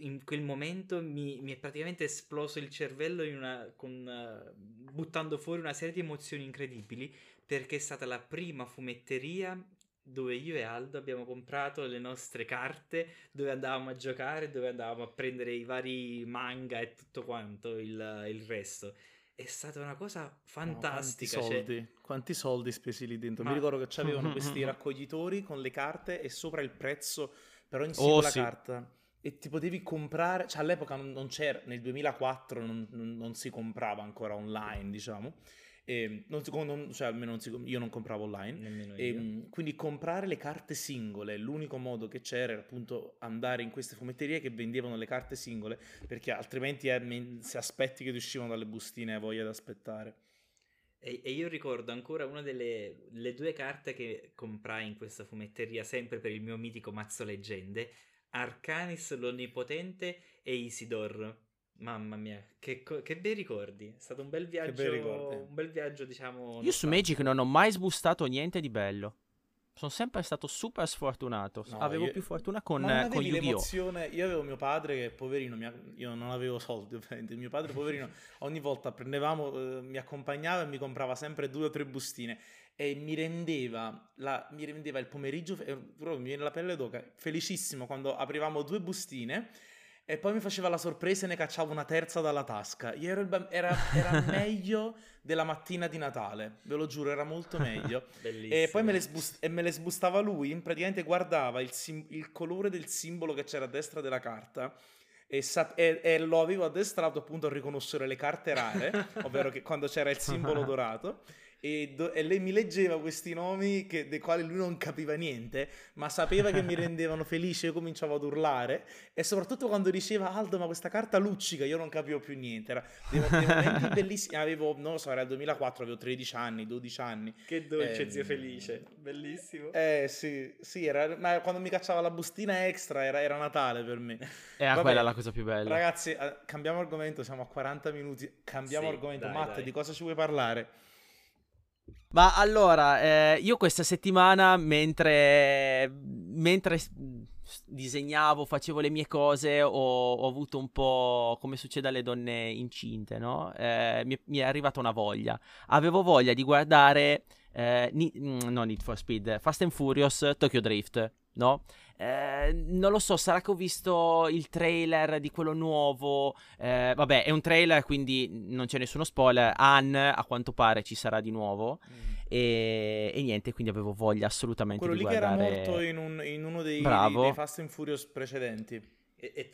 in quel momento mi è praticamente esploso il cervello buttando fuori una serie di emozioni incredibili, perché è stata la prima fumetteria dove io e Aldo abbiamo comprato le nostre carte, dove andavamo a giocare, dove andavamo a prendere i vari manga e tutto quanto il resto. È stata una cosa fantastica. No, quanti soldi spesi lì dentro. Mi ricordo che c'avevano questi raccoglitori con le carte e sopra il prezzo per ogni singola carta. E ti potevi comprare, cioè all'epoca non c'era, nel 2004 non si comprava ancora online, diciamo. E io non compravo online. E, quindi comprare le carte singole, l'unico modo che c'era era appunto andare in queste fumetterie che vendevano le carte singole, perché altrimenti se aspetti che ti uscivano dalle bustine hai voglia di aspettare. E io ricordo ancora una delle le due carte che comprai in questa fumetteria, sempre per il mio mitico mazzo leggende: Arcanis l'Onnipotente e Isidor. Mamma mia, che bei ricordi. È stato un bel viaggio, diciamo. Io su Magic non ho mai sbustato niente di bello. Sono sempre stato super sfortunato. No, avevo più fortuna con Yu-Gi-Oh. Io avevo mio padre che, poverino, io non avevo soldi ovviamente. Mio padre, poverino, ogni volta mi accompagnava e mi comprava sempre 2 o 3 bustine. E mi rendeva il pomeriggio, proprio mi viene la pelle d'oca, felicissimo quando aprivamo 2 bustine. E poi mi faceva la sorpresa e ne cacciavo una terza dalla tasca. Io era meglio della mattina di Natale, ve lo giuro, era molto meglio. Bellissimo. E poi me le sbustava lui, praticamente guardava il colore del simbolo che c'era a destra della carta e lo avevo addestrato appunto a riconoscere le carte rare, ovvero che quando c'era il simbolo dorato. E lei mi leggeva questi nomi dei quali lui non capiva niente, ma sapeva che mi rendevano felice. Io cominciavo ad urlare, e soprattutto quando diceva: Aldo, ma questa carta luccica, io non capivo più niente. Era dei momenti bellissimi. Avevo, non lo so, era il 2004, avevo 13 anni, 12 anni. Che dolce zio felice, bellissimo. Sì, era, ma quando mi cacciava la bustina extra era Natale per me. Era quella la cosa più bella. Ragazzi, cambiamo argomento, siamo a 40 minuti. Cambiamo argomento. Matt, di cosa ci vuoi parlare? Ma allora, io questa settimana mentre disegnavo, facevo le mie cose, ho avuto un po' come succede alle donne incinte, no? Mi è arrivata una voglia. Avevo voglia di guardare Need for Speed, Fast and Furious Tokyo Drift, no? Non lo so, sarà che ho visto il trailer di quello nuovo. Vabbè, è un trailer, quindi non c'è nessuno spoiler. A quanto pare ci sarà di nuovo. E niente, quindi avevo voglia assolutamente di guardare. Quello lì che era morto in uno dei Fast and Furious precedenti.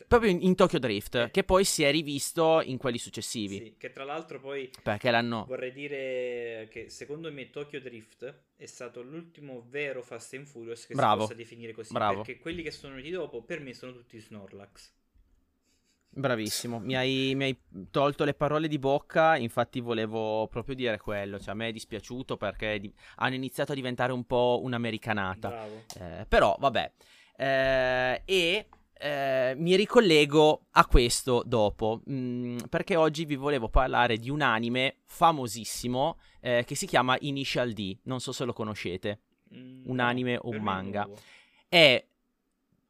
Proprio in Tokyo Drift, che poi si è rivisto in quelli successivi. Sì, che tra l'altro poi vorrei dire che secondo me Tokyo Drift è stato l'ultimo vero Fast and Furious che si possa definire così. Bravo. Perché quelli che sono venuti dopo per me sono tutti Snorlax. Bravissimo, mi hai tolto le parole di bocca, infatti volevo proprio dire quello, cioè a me è dispiaciuto perché hanno iniziato a diventare un po' un'americanata. Bravo. Però vabbè, mi ricollego a questo dopo, perché oggi vi volevo parlare di un anime famosissimo che si chiama Initial D. Non so se lo conoscete. Un anime o un manga.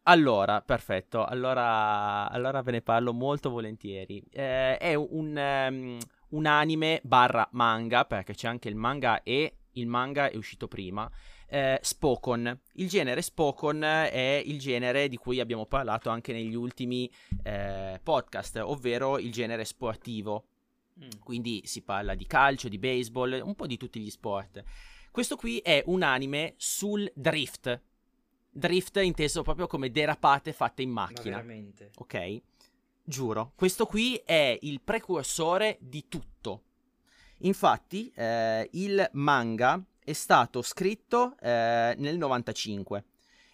Allora, perfetto. Allora ve ne parlo molto volentieri. È un anime / manga, perché c'è anche il manga e il manga è uscito prima. Spokon. Il genere Spokon è il genere di cui abbiamo parlato anche negli ultimi podcast, ovvero il genere sportivo. Quindi si parla di calcio, di baseball, un po' di tutti gli sport. Questo qui è un anime sul drift. Drift inteso proprio come derapate fatte in macchina. Ma veramente? Ok? Giuro. Questo qui è il precursore di tutto. Infatti, il manga è stato scritto nel 95,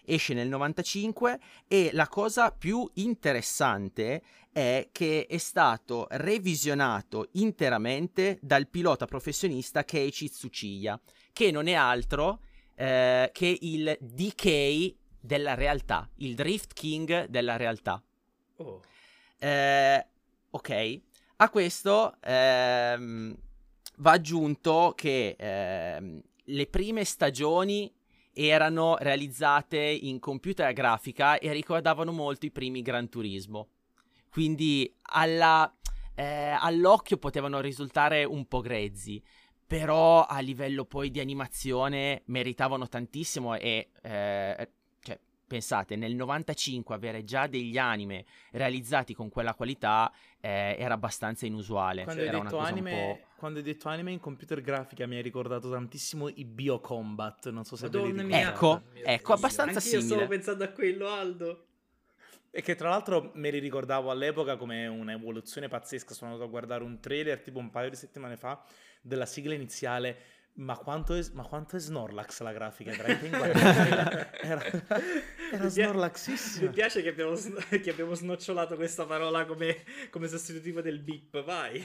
esce nel 95, e la cosa più interessante è che è stato revisionato interamente dal pilota professionista Keiichi Tsuchiya, che non è altro che il DK della realtà, il Drift King della realtà. Ok, a questo va aggiunto che le prime stagioni erano realizzate in computer grafica e ricordavano molto i primi Gran Turismo, quindi all'occhio potevano risultare un po' grezzi, però a livello poi di animazione meritavano tantissimo e cioè, pensate, nel 95 avere già degli anime realizzati con quella qualità era abbastanza inusuale. Quando, cioè, hai detto anime, quando hai detto anime in computer grafica mi hai ricordato tantissimo i Biocombat, non so se ve li ricordate. Ecco, abbastanza anch'io simile. Anch'io stavo pensando a quello, Aldo. E che tra l'altro me li ricordavo all'epoca come un'evoluzione pazzesca. Sono andato a guardare un trailer tipo un paio di settimane fa della sigla iniziale. Ma quanto è Snorlax la grafica? Era Snorlaxissima. Mi piace che abbiamo snocciolato questa parola come sostitutivo del bip, vai.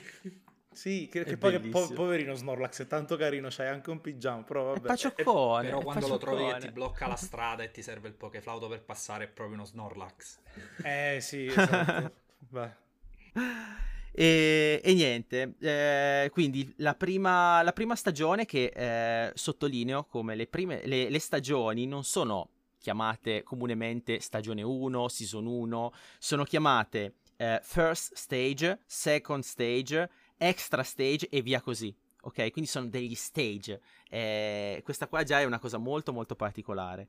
Sì, che poi poverino Snorlax è tanto carino, c'hai anche un pigiama, però vabbè. Però quando lo trovi che ti blocca la strada e ti serve il pokeflauto per passare è proprio uno Snorlax. Sì, esatto. Vai. E niente, quindi la prima stagione che sottolineo come le stagioni non sono chiamate comunemente stagione 1, season 1, sono chiamate first stage, second stage, extra stage e via così, ok? Quindi sono degli stage, questa qua già è una cosa molto molto particolare.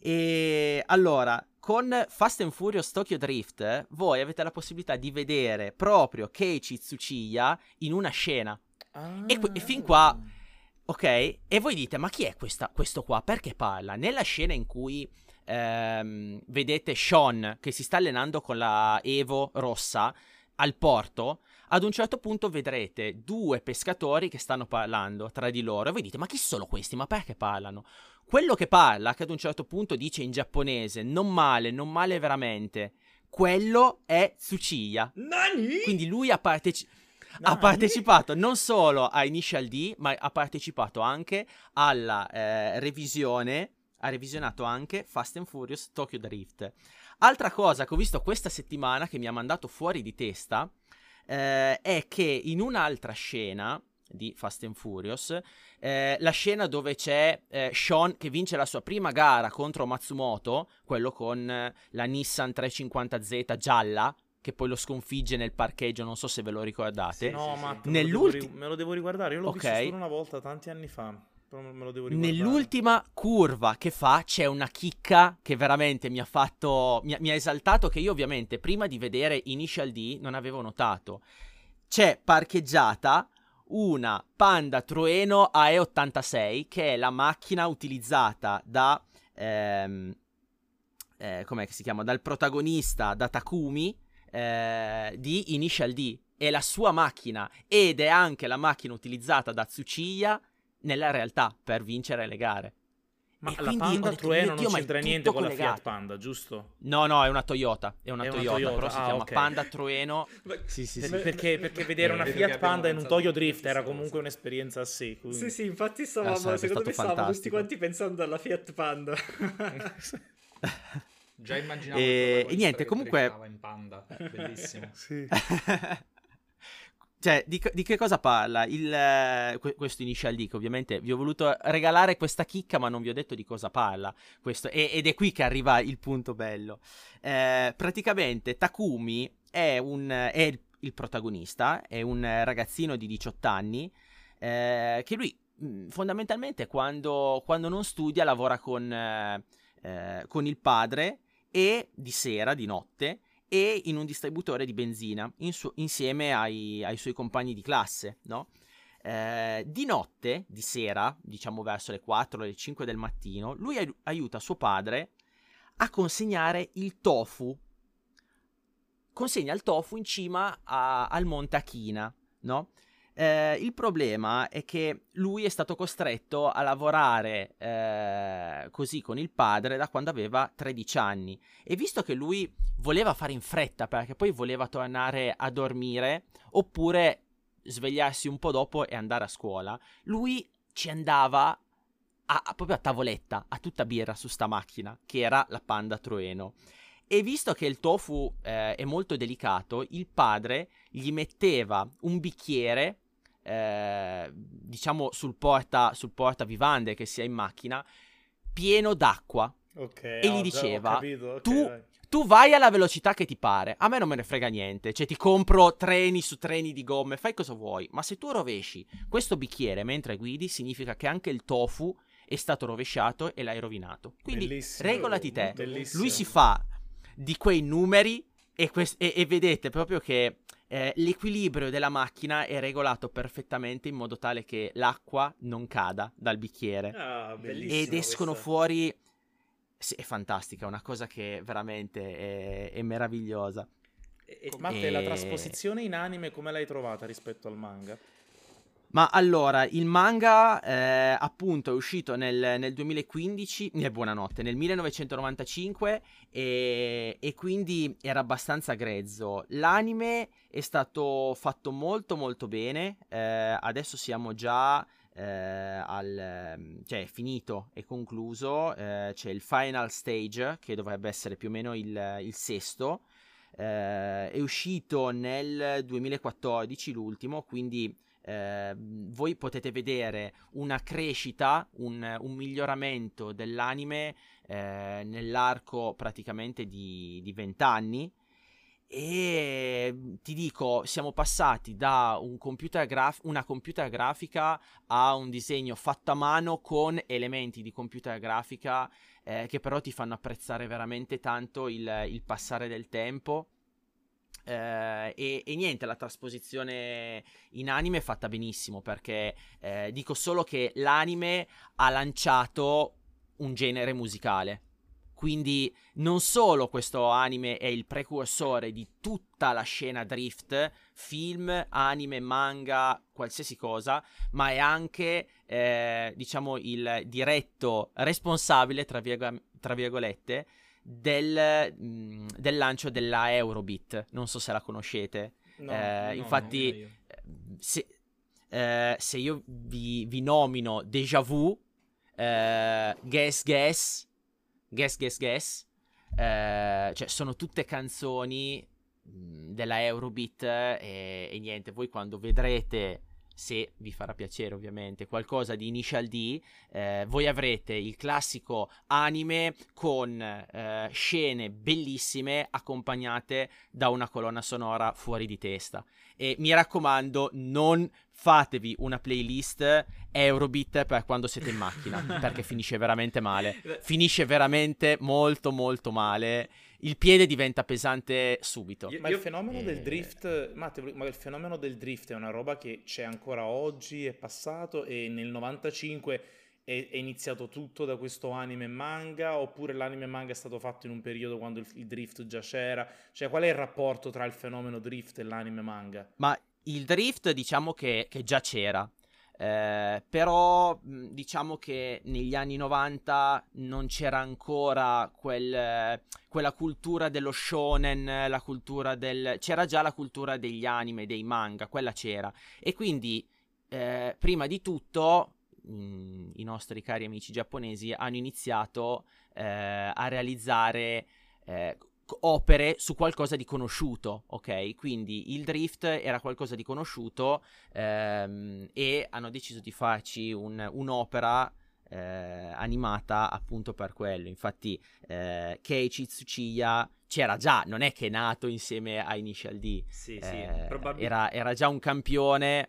E allora, con Fast and Furious Tokyo Drift voi avete la possibilità di vedere proprio Keiichi Tsuchiya in una scena. E fin qua, ok? E voi dite, ma chi è questo qua? Perché parla? Nella scena in cui vedete Sean che si sta allenando con la Evo rossa al porto, ad un certo punto vedrete due pescatori che stanno parlando tra di loro e voi dite, ma chi sono questi? Ma perché parlano? Quello che parla, che ad un certo punto dice in giapponese, non male veramente, quello è Tsuchiya. Nani? Quindi lui ha partecipato non solo a Initial D, ma ha partecipato anche alla revisione, ha revisionato anche Fast and Furious Tokyo Drift. Altra cosa che ho visto questa settimana che mi ha mandato fuori di testa è che in un'altra scena di Fast and Furious, la scena dove c'è Sean che vince la sua prima gara contro Matsumoto, quello con la Nissan 350Z gialla, che poi lo sconfigge nel parcheggio, non so se ve lo ricordate. Sì, no, sì, ma sì. Me lo devo riguardare, io l'ho visto solo una volta, tanti anni fa. Me lo devo riguardare. Nell'ultima curva che fa c'è una chicca che veramente mi ha esaltato, che io ovviamente prima di vedere Initial D non avevo notato. C'è parcheggiata una Panda Trueno AE86, che è la macchina utilizzata da com'è che si chiama? Dal protagonista, da Takumi, di Initial D. È la sua macchina ed è anche la macchina utilizzata da Tsuchiya nella realtà per vincere le gare. Ma e la Panda Trueno non c'entra niente con collegato. La Fiat Panda, giusto? No, è una Toyota. È una Toyota. Però si chiama okay. Panda Trueno. Sì. Perché vedere una Fiat Panda in un Tokyo Drift era comunque un'esperienza a sé. Quindi... Sì, infatti stavamo tutti quanti pensando alla Fiat Panda. Già immaginavo. E niente, comunque... in Panda. Bellissimo. Sì. Cioè, di che cosa parla? Questo Initial D, che ovviamente vi ho voluto regalare questa chicca, ma non vi ho detto di cosa parla. Questo, ed è qui che arriva il punto bello. Praticamente Takumi è il protagonista, è un ragazzino di 18 anni, che lui fondamentalmente quando non studia lavora con il padre e di notte, e in un distributore di benzina insieme ai suoi compagni di classe, no? Di notte, di sera, diciamo verso le 4 o le 5 del mattino, lui aiuta suo padre a consegnare il tofu. Consegna il tofu in cima al monte Akina, no? Il problema è che lui è stato costretto a lavorare così con il padre da quando aveva 13 anni, e visto che lui voleva fare in fretta perché poi voleva tornare a dormire oppure svegliarsi un po' dopo e andare a scuola, lui ci andava proprio a tavoletta, a tutta birra su sta macchina che era la Panda Trueno. E visto che il tofu è molto delicato, il padre gli metteva un bicchiere diciamo sul porta vivande che si è in macchina, pieno d'acqua. Okay, e gli diceva, okay, tu vai alla velocità che ti pare, a me non me ne frega niente, cioè ti compro treni su treni di gomme, fai cosa vuoi, ma se tu rovesci questo bicchiere mentre guidi significa che anche il tofu è stato rovesciato e l'hai rovinato, quindi bellissimo, regolati te. Bellissimo. Lui si fa di quei numeri e vedete proprio che l'equilibrio della macchina è regolato perfettamente in modo tale che l'acqua non cada dal bicchiere. Ah, bellissimo, ed escono questa fuori. Sì, è fantastica, è una cosa che veramente è meravigliosa. Matte, la trasposizione in anime come l'hai trovata rispetto al manga? Ma allora, il manga appunto è uscito nel 2015, buonanotte, nel 1995 e quindi era abbastanza grezzo. L'anime è stato fatto molto molto bene, adesso siamo già... cioè è finito, è concluso, c'è il final stage che dovrebbe essere più o meno il sesto, è uscito nel 2014 l'ultimo, quindi voi potete vedere una crescita, un miglioramento dell'anime nell'arco praticamente di 20 anni. E ti dico, siamo passati da una computer grafica a un disegno fatto a mano con elementi di computer grafica che però ti fanno apprezzare veramente tanto il passare del tempo. E niente, la trasposizione in anime è fatta benissimo, perché dico solo che l'anime ha lanciato un genere musicale. Quindi non solo questo anime è il precursore di tutta la scena drift, film, anime, manga, qualsiasi cosa, ma è anche, diciamo, il diretto responsabile, tra virgolette, del lancio della Eurobeat. Non so se la conoscete. No, infatti, no, se io vi nomino Déjà Vu, Guess, cioè sono tutte canzoni della Eurobeat e niente, voi quando vedrete, se vi farà piacere ovviamente, qualcosa di Initial D, voi avrete il classico anime con scene bellissime accompagnate da una colonna sonora fuori di testa. E mi raccomando, non fatevi una playlist Eurobeat per quando siete in macchina, perché finisce veramente male. Finisce veramente molto molto male. Il piede diventa pesante subito. Ma il fenomeno del drift, Matte, ma il fenomeno del drift è una roba che c'è ancora oggi, è passato, e nel 95 è iniziato tutto da questo anime manga, oppure l'anime manga è stato fatto in un periodo quando il drift già c'era? Cioè, qual è il rapporto tra il fenomeno drift e l'anime manga? Ma il drift, diciamo che già c'era, però diciamo che negli anni 90 non c'era ancora quella cultura dello shonen, la cultura c'era già la cultura degli anime, dei manga, quella c'era. E quindi, prima di tutto, i nostri cari amici giapponesi hanno iniziato a realizzare... opere su qualcosa di conosciuto, ok? Quindi il drift era qualcosa di conosciuto, e hanno deciso di farci un'opera animata appunto per quello. Infatti Keiichi Tsuchiya c'era già, non è che è nato insieme a Initial D, sì, era già un campione,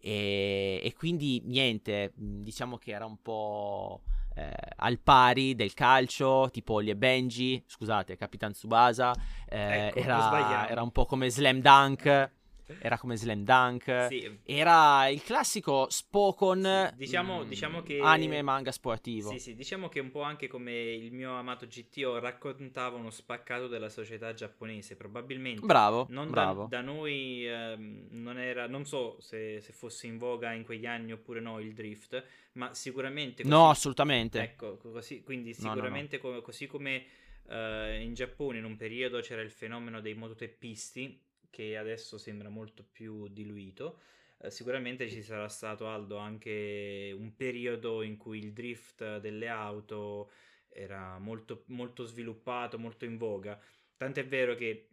e quindi niente, diciamo che era un po' al pari del calcio, tipo Oli e Benji, scusate, Capitan Tsubasa, ecco, era un po' come Slam Dunk, sì. Era il classico Spokon, sì, diciamo che... anime manga sportivo. Sì, diciamo che un po' anche come il mio amato GTO raccontava uno spaccato della società giapponese, probabilmente. Bravo. Da noi non era, non so se fosse in voga in quegli anni oppure no il drift, ma sicuramente così, no, assolutamente. Ecco, così, quindi sicuramente no. Così come in Giappone in un periodo c'era il fenomeno dei mototeppisti, che adesso sembra molto più diluito, sicuramente ci sarà stato, Aldo, anche un periodo in cui il drift delle auto era molto, molto sviluppato, molto in voga, tant'è vero che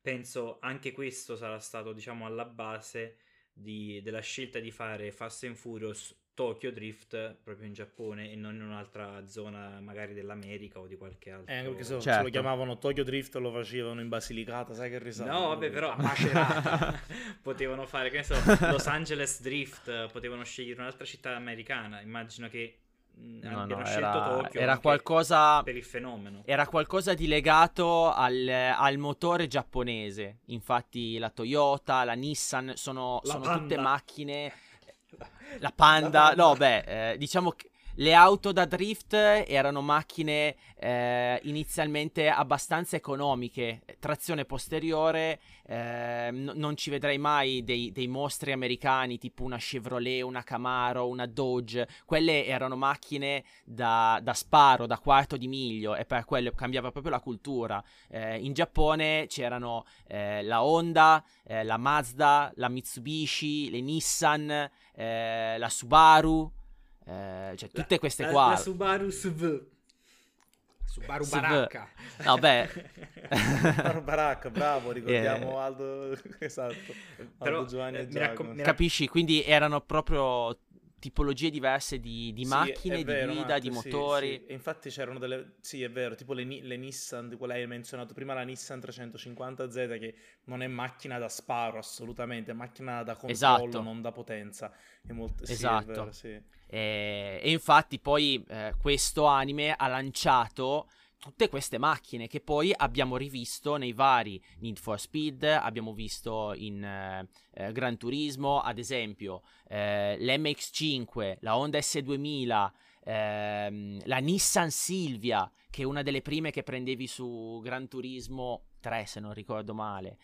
penso anche questo sarà stato, diciamo, alla base della scelta di fare Fast and Furious Tokyo Drift proprio in Giappone e non in un'altra zona magari dell'America o di qualche altro. Perché se certo. lo chiamavano Tokyo Drift lo facevano in Basilicata, sai che risale? No, vabbè, però potevano fare, che ne so, Los Angeles Drift, potevano scegliere un'altra città americana, immagino che scelto Tokyo era qualcosa per il fenomeno. Era qualcosa di legato al motore giapponese. Infatti la Toyota, la Nissan sono tutte macchine. La Panda. No, beh, diciamo che le auto da drift erano macchine inizialmente abbastanza economiche, trazione posteriore, non ci vedrai mai dei mostri americani tipo una Chevrolet, una Camaro, una Dodge. Quelle erano macchine da sparo, da quarto di miglio, e per quello cambiava proprio la cultura. In Giappone c'erano la Honda, la Mazda, la Mitsubishi, le Nissan, la Subaru. Cioè tutte queste qua, la Subaru Subaru Baracca. No, beh. Subaru Baracca, bravo, ricordiamo Aldo, esatto. Però, Aldo Giovanni e capisci? Quindi erano proprio tipologie diverse di macchine, sì, vero, di guida, di motori. Sì. Infatti c'erano delle... Sì, è vero, tipo le Nissan, quella hai menzionato prima, la Nissan 350Z, che non è macchina da sparo assolutamente, è macchina da controllo, esatto. Non da potenza. È molto... Esatto. Sì, è vero, sì. E infatti poi questo anime ha lanciato tutte queste macchine che poi abbiamo rivisto nei vari Need for Speed, abbiamo visto in Gran Turismo, ad esempio, l'MX5, la Honda S2000, la Nissan Silvia, che è una delle prime che prendevi su Gran Turismo 3, se non ricordo male.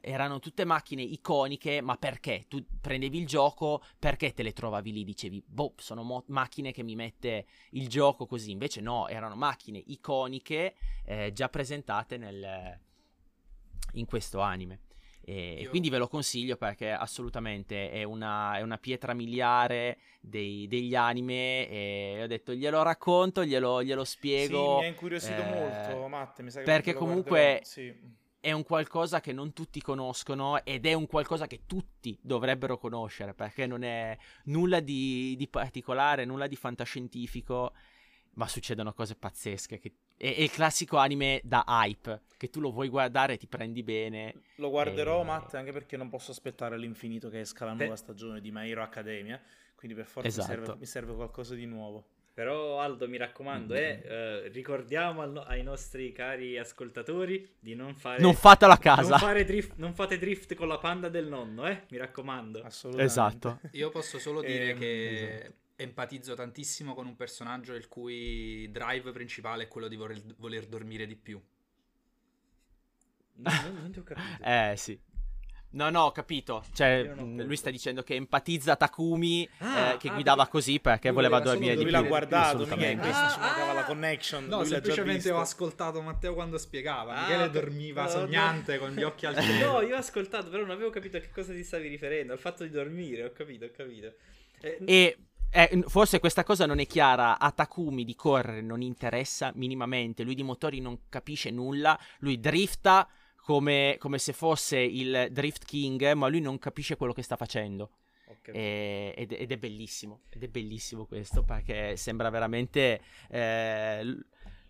Erano tutte macchine iconiche, ma perché? Tu prendevi il gioco, perché te le trovavi lì? Dicevi, boh, sono macchine che mi mette il gioco così. Invece no, erano macchine iconiche già presentate in questo anime. E quindi ve lo consiglio perché assolutamente è una pietra miliare degli anime, e ho detto glielo racconto, glielo spiego. Sì, mi ha incuriosito molto, Matte, mi sa che perché comunque... Guarderò, sì. È un qualcosa che non tutti conoscono ed è un qualcosa che tutti dovrebbero conoscere, perché non è nulla di particolare, nulla di fantascientifico, ma succedono cose pazzesche. È il classico anime da hype, che tu lo vuoi guardare, ti prendi bene. Lo guarderò, Matt, anche perché non posso aspettare all'infinito che esca la nuova stagione di My Hero Academia, quindi per forza esatto. mi serve qualcosa di nuovo. Però Aldo, mi raccomando, ricordiamo ai nostri cari ascoltatori di non fare... Non fatelo a casa! Non fate drift con la Panda del nonno, mi raccomando. Assolutamente. Esatto. Io posso solo dire che esatto. empatizzo tantissimo con un personaggio il cui drive principale è quello di voler dormire di più. No, non ti ho capito. Sì. No, ho capito. Cioè, lui sta dicendo che empatizza Takumi, che guidava così perché voleva dormire di più. Lui l'ha guardato, Michele, questo ci mancava la connection. No, semplicemente ho ascoltato Matteo quando spiegava. Michele dormiva sognante con gli occhi al cielo. No, io ho ascoltato, però non avevo capito a che cosa ti stavi riferendo. Al fatto di dormire, ho capito. Forse questa cosa non è chiara. A Takumi di correre non interessa minimamente. Lui di motori non capisce nulla. Lui drifta come se fosse il Drift King, ma lui non capisce quello che sta facendo. Okay. Ed è bellissimo. Ed è bellissimo questo, perché sembra veramente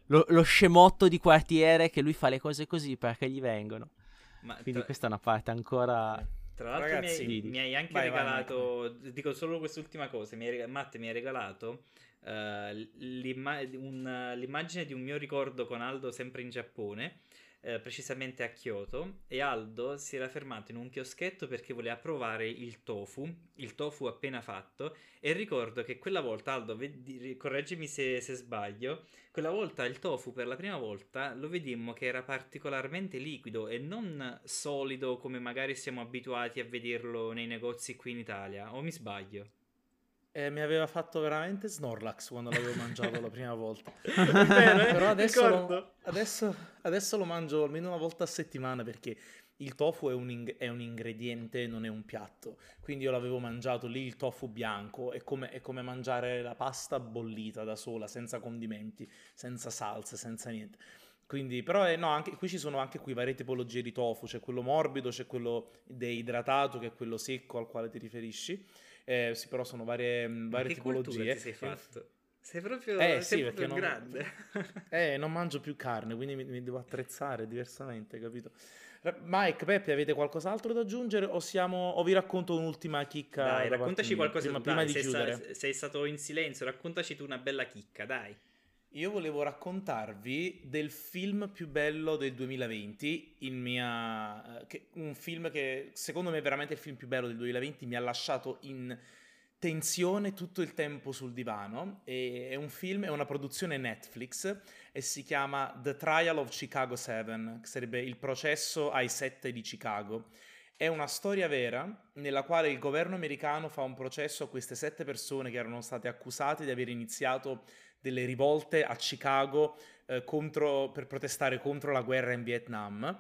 lo scemotto di quartiere, che lui fa le cose così perché gli vengono. Quindi questa è una parte ancora... Tra l'altro, ragazzi, mi hai anche regalato... dico solo quest'ultima cosa. Matte mi ha regalato l'immagine di un mio ricordo con Aldo sempre in Giappone, precisamente a Kyoto, e Aldo si era fermato in un chioschetto perché voleva provare il tofu appena fatto, e ricordo che quella volta, Aldo, correggimi se sbaglio, quella volta il tofu per la prima volta lo vedemmo che era particolarmente liquido e non solido come magari siamo abituati a vederlo nei negozi qui in Italia, o mi sbaglio? Mi aveva fatto veramente Snorlax quando l'avevo mangiato la prima volta. Bene, però adesso lo mangio almeno una volta a settimana, perché il tofu è un ingrediente, non è un piatto. Quindi io l'avevo mangiato lì, il tofu bianco è come mangiare la pasta bollita da sola, senza condimenti, senza salse, senza niente. Quindi, però, no, anche qui ci sono anche qui varie tipologie di tofu, c'è quello morbido, c'è quello deidratato, che è quello secco al quale ti riferisci, sì, però sono varie tipologie. Ma che cultura ti sei fatto? Sei proprio, sì, proprio grande. Non mangio più carne, quindi mi devo attrezzare diversamente, capito? Mike, Peppe, avete qualcos'altro da aggiungere o vi racconto un'ultima chicca? Dai, raccontaci qualcosa prima di chiudere. Sei stato in silenzio, raccontaci tu una bella chicca, dai. Io volevo raccontarvi del film più bello del 2020, un film che secondo me è veramente il film più bello del 2020, mi ha lasciato in tensione tutto il tempo sul divano, è un film, è una produzione Netflix e si chiama The Trial of Chicago 7, che sarebbe il processo ai 7 di Chicago. È una storia vera nella quale il governo americano fa un processo a queste 7 persone che erano state accusate di aver iniziato delle rivolte a Chicago per protestare contro la guerra in Vietnam,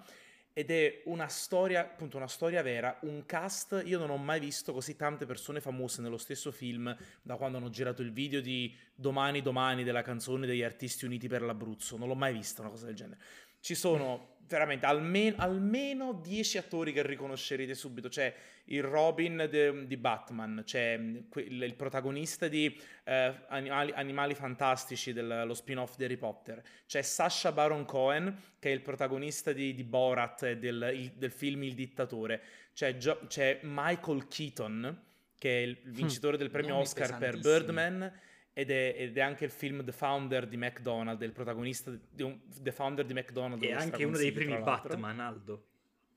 ed è una storia, appunto una storia vera, un cast, io non ho mai visto così tante persone famose nello stesso film da quando hanno girato il video di Domani Domani della canzone degli Artisti Uniti per l'Abruzzo, non l'ho mai vista una cosa del genere. Ci sono veramente almeno 10 attori che riconoscerete subito. C'è il Robin di Batman, c'è il protagonista di Animali Fantastici, lo spin-off di Harry Potter, c'è Sacha Baron Cohen, che è il protagonista di Borat, del film Il Dittatore, c'è Michael Keaton, che è il vincitore del premio Oscar per Birdman, ed è anche il film The Founder di McDonald, il protagonista The Founder di McDonald. E anche uno dei primi Batman, Aldo.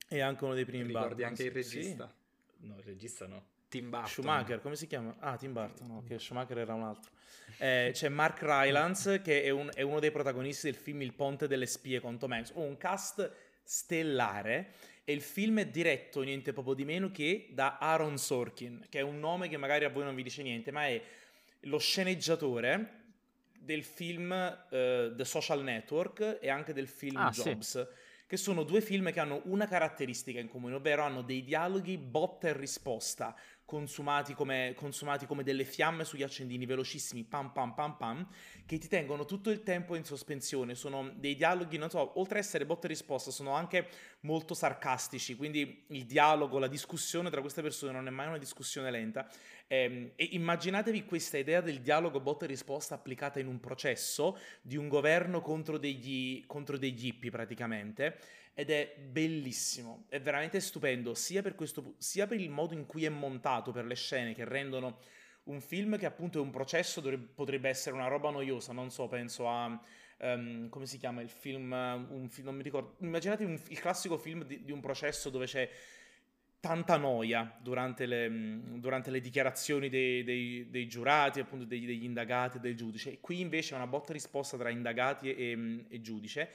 E anche uno dei primi Batman. Ricordi anche il regista? Sì. No, il regista no. Tim Burton. Schumacher, come si chiama? Ah, Tim Burton, no, che Schumacher era un altro. C'è Mark Rylance, che è uno dei protagonisti del film Il Ponte delle Spie con Tom Hanks. Un cast stellare, e il film è diretto niente proprio di meno che da Aaron Sorkin, che è un nome che magari a voi non vi dice niente, ma è lo sceneggiatore del film The Social Network e anche del film Jobs, sì, che sono due film che hanno una caratteristica in comune, ovvero hanno dei dialoghi botta e risposta, consumati come delle fiamme sugli accendini, velocissimi, pam pam pam pam, che ti tengono tutto il tempo in sospensione. Sono dei dialoghi, non so, oltre a essere botta e risposta, sono anche molto sarcastici, quindi il dialogo, la discussione tra queste persone non è mai una discussione lenta. E immaginatevi questa idea del dialogo botta e risposta applicata in un processo di un governo contro degli hippie praticamente, ed è bellissimo, è veramente stupendo, sia per il modo in cui è montato, per le scene che rendono un film che appunto è un processo, potrebbe essere una roba noiosa, non so, penso a come si chiama il film, non mi ricordo, immaginate il classico film di un processo dove c'è tanta noia durante le dichiarazioni dei giurati, appunto degli indagati e del giudice. Qui invece è una botta e risposta tra indagati e giudice,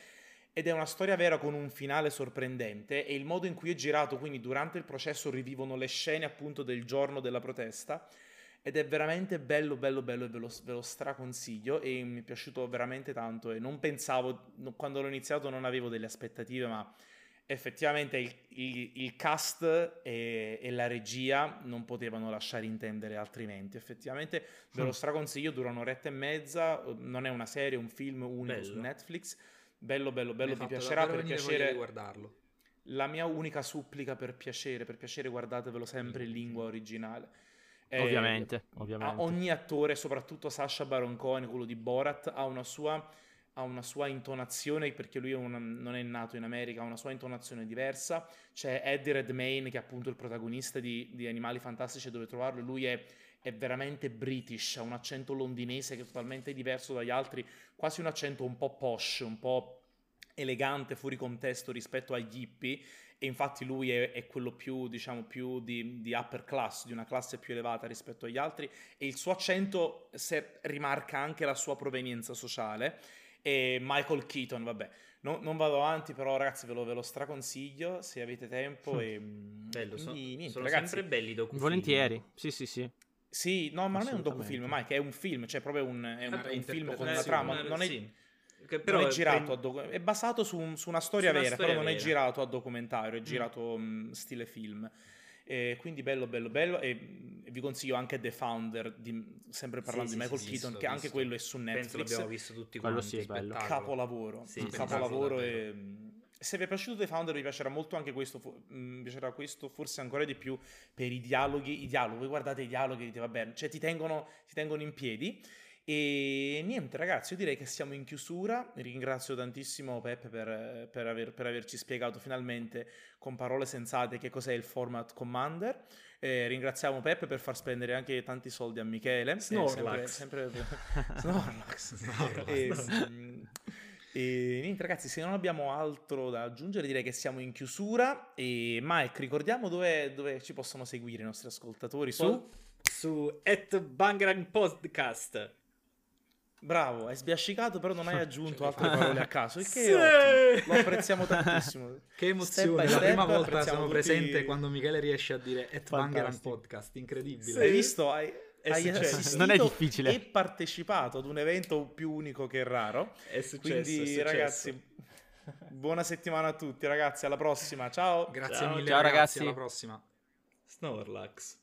ed è una storia vera con un finale sorprendente, e il modo in cui è girato, quindi durante il processo rivivono le scene appunto del giorno della protesta, ed è veramente bello bello bello, e ve lo straconsiglio, e mi è piaciuto veramente tanto, e non pensavo, quando l'ho iniziato non avevo delle aspettative, ma effettivamente il cast e la regia non potevano lasciare intendere altrimenti. Effettivamente ve lo straconsiglio, dura un'oretta e mezza, non è una serie, è un film unico bello. Su Netflix, bello bello bello, ti piacerà, per piacere guardarlo. La mia unica supplica, per piacere guardatevelo sempre in lingua originale, ovviamente. Ogni attore, soprattutto Sacha Baron Cohen, quello di Borat, ha una sua intonazione, perché lui non è nato in America, ha una sua intonazione diversa. C'è Eddie Redmayne, che è appunto il protagonista di Animali Fantastici, dove trovarlo, lui è veramente british, ha un accento londinese che è totalmente diverso dagli altri, quasi un accento un po' posh, un po' elegante, fuori contesto rispetto agli hippie, e infatti lui è quello più, diciamo, più di upper class, di una classe più elevata rispetto agli altri, e il suo accento rimarca anche la sua provenienza sociale. E Michael Keaton, vabbè, non vado avanti, però ragazzi ve lo straconsiglio se avete tempo. E bello, sono ragazzi, sempre belli docufilm. Volentieri, sì. Sì, no, ma non è un docufilm, Mike, è un film, cioè proprio è un film con una trama, non è, sì, che però non è girato è basato su una storia vera, però non è girato a documentario, è girato stile film. Quindi bello, e vi consiglio anche The Founder, sempre parlando di Michael Keaton, che anche quello è su Netflix. Penso l'abbiamo visto tutti quanti, sì, capolavoro, sì, capolavoro. E se vi è piaciuto The Founder vi piacerà molto anche questo, piacerà questo forse ancora di più per i dialoghi. Voi guardate i dialoghi e dite vabbè, cioè ti tengono in piedi. E niente ragazzi, io direi che siamo in chiusura. Ringrazio tantissimo Peppe per averci spiegato finalmente con parole sensate che cos'è il format Commander. Ringraziamo Peppe per far spendere anche tanti soldi a Michele. Snorlax, sempre Snorlax. E niente ragazzi, se non abbiamo altro da aggiungere direi che siamo in chiusura. E Mike, ricordiamo dove ci possono seguire i nostri ascoltatori su @Bangarang Podcast. Bravo, hai sbiascicato, però non hai aggiunto altre parole a caso, il che lo apprezziamo tantissimo. Che emozione, la prima volta siamo presente quando Michele riesce a dire @Bangarang Podcast, incredibile. Sì. Hai visto? Hai assistito, non è difficile, e partecipato ad un evento più unico che raro. È successo. Quindi è successo. Ragazzi, buona settimana a tutti, ragazzi, alla prossima. Ciao. Grazie mille, ciao ragazzi, alla prossima. Snorlax.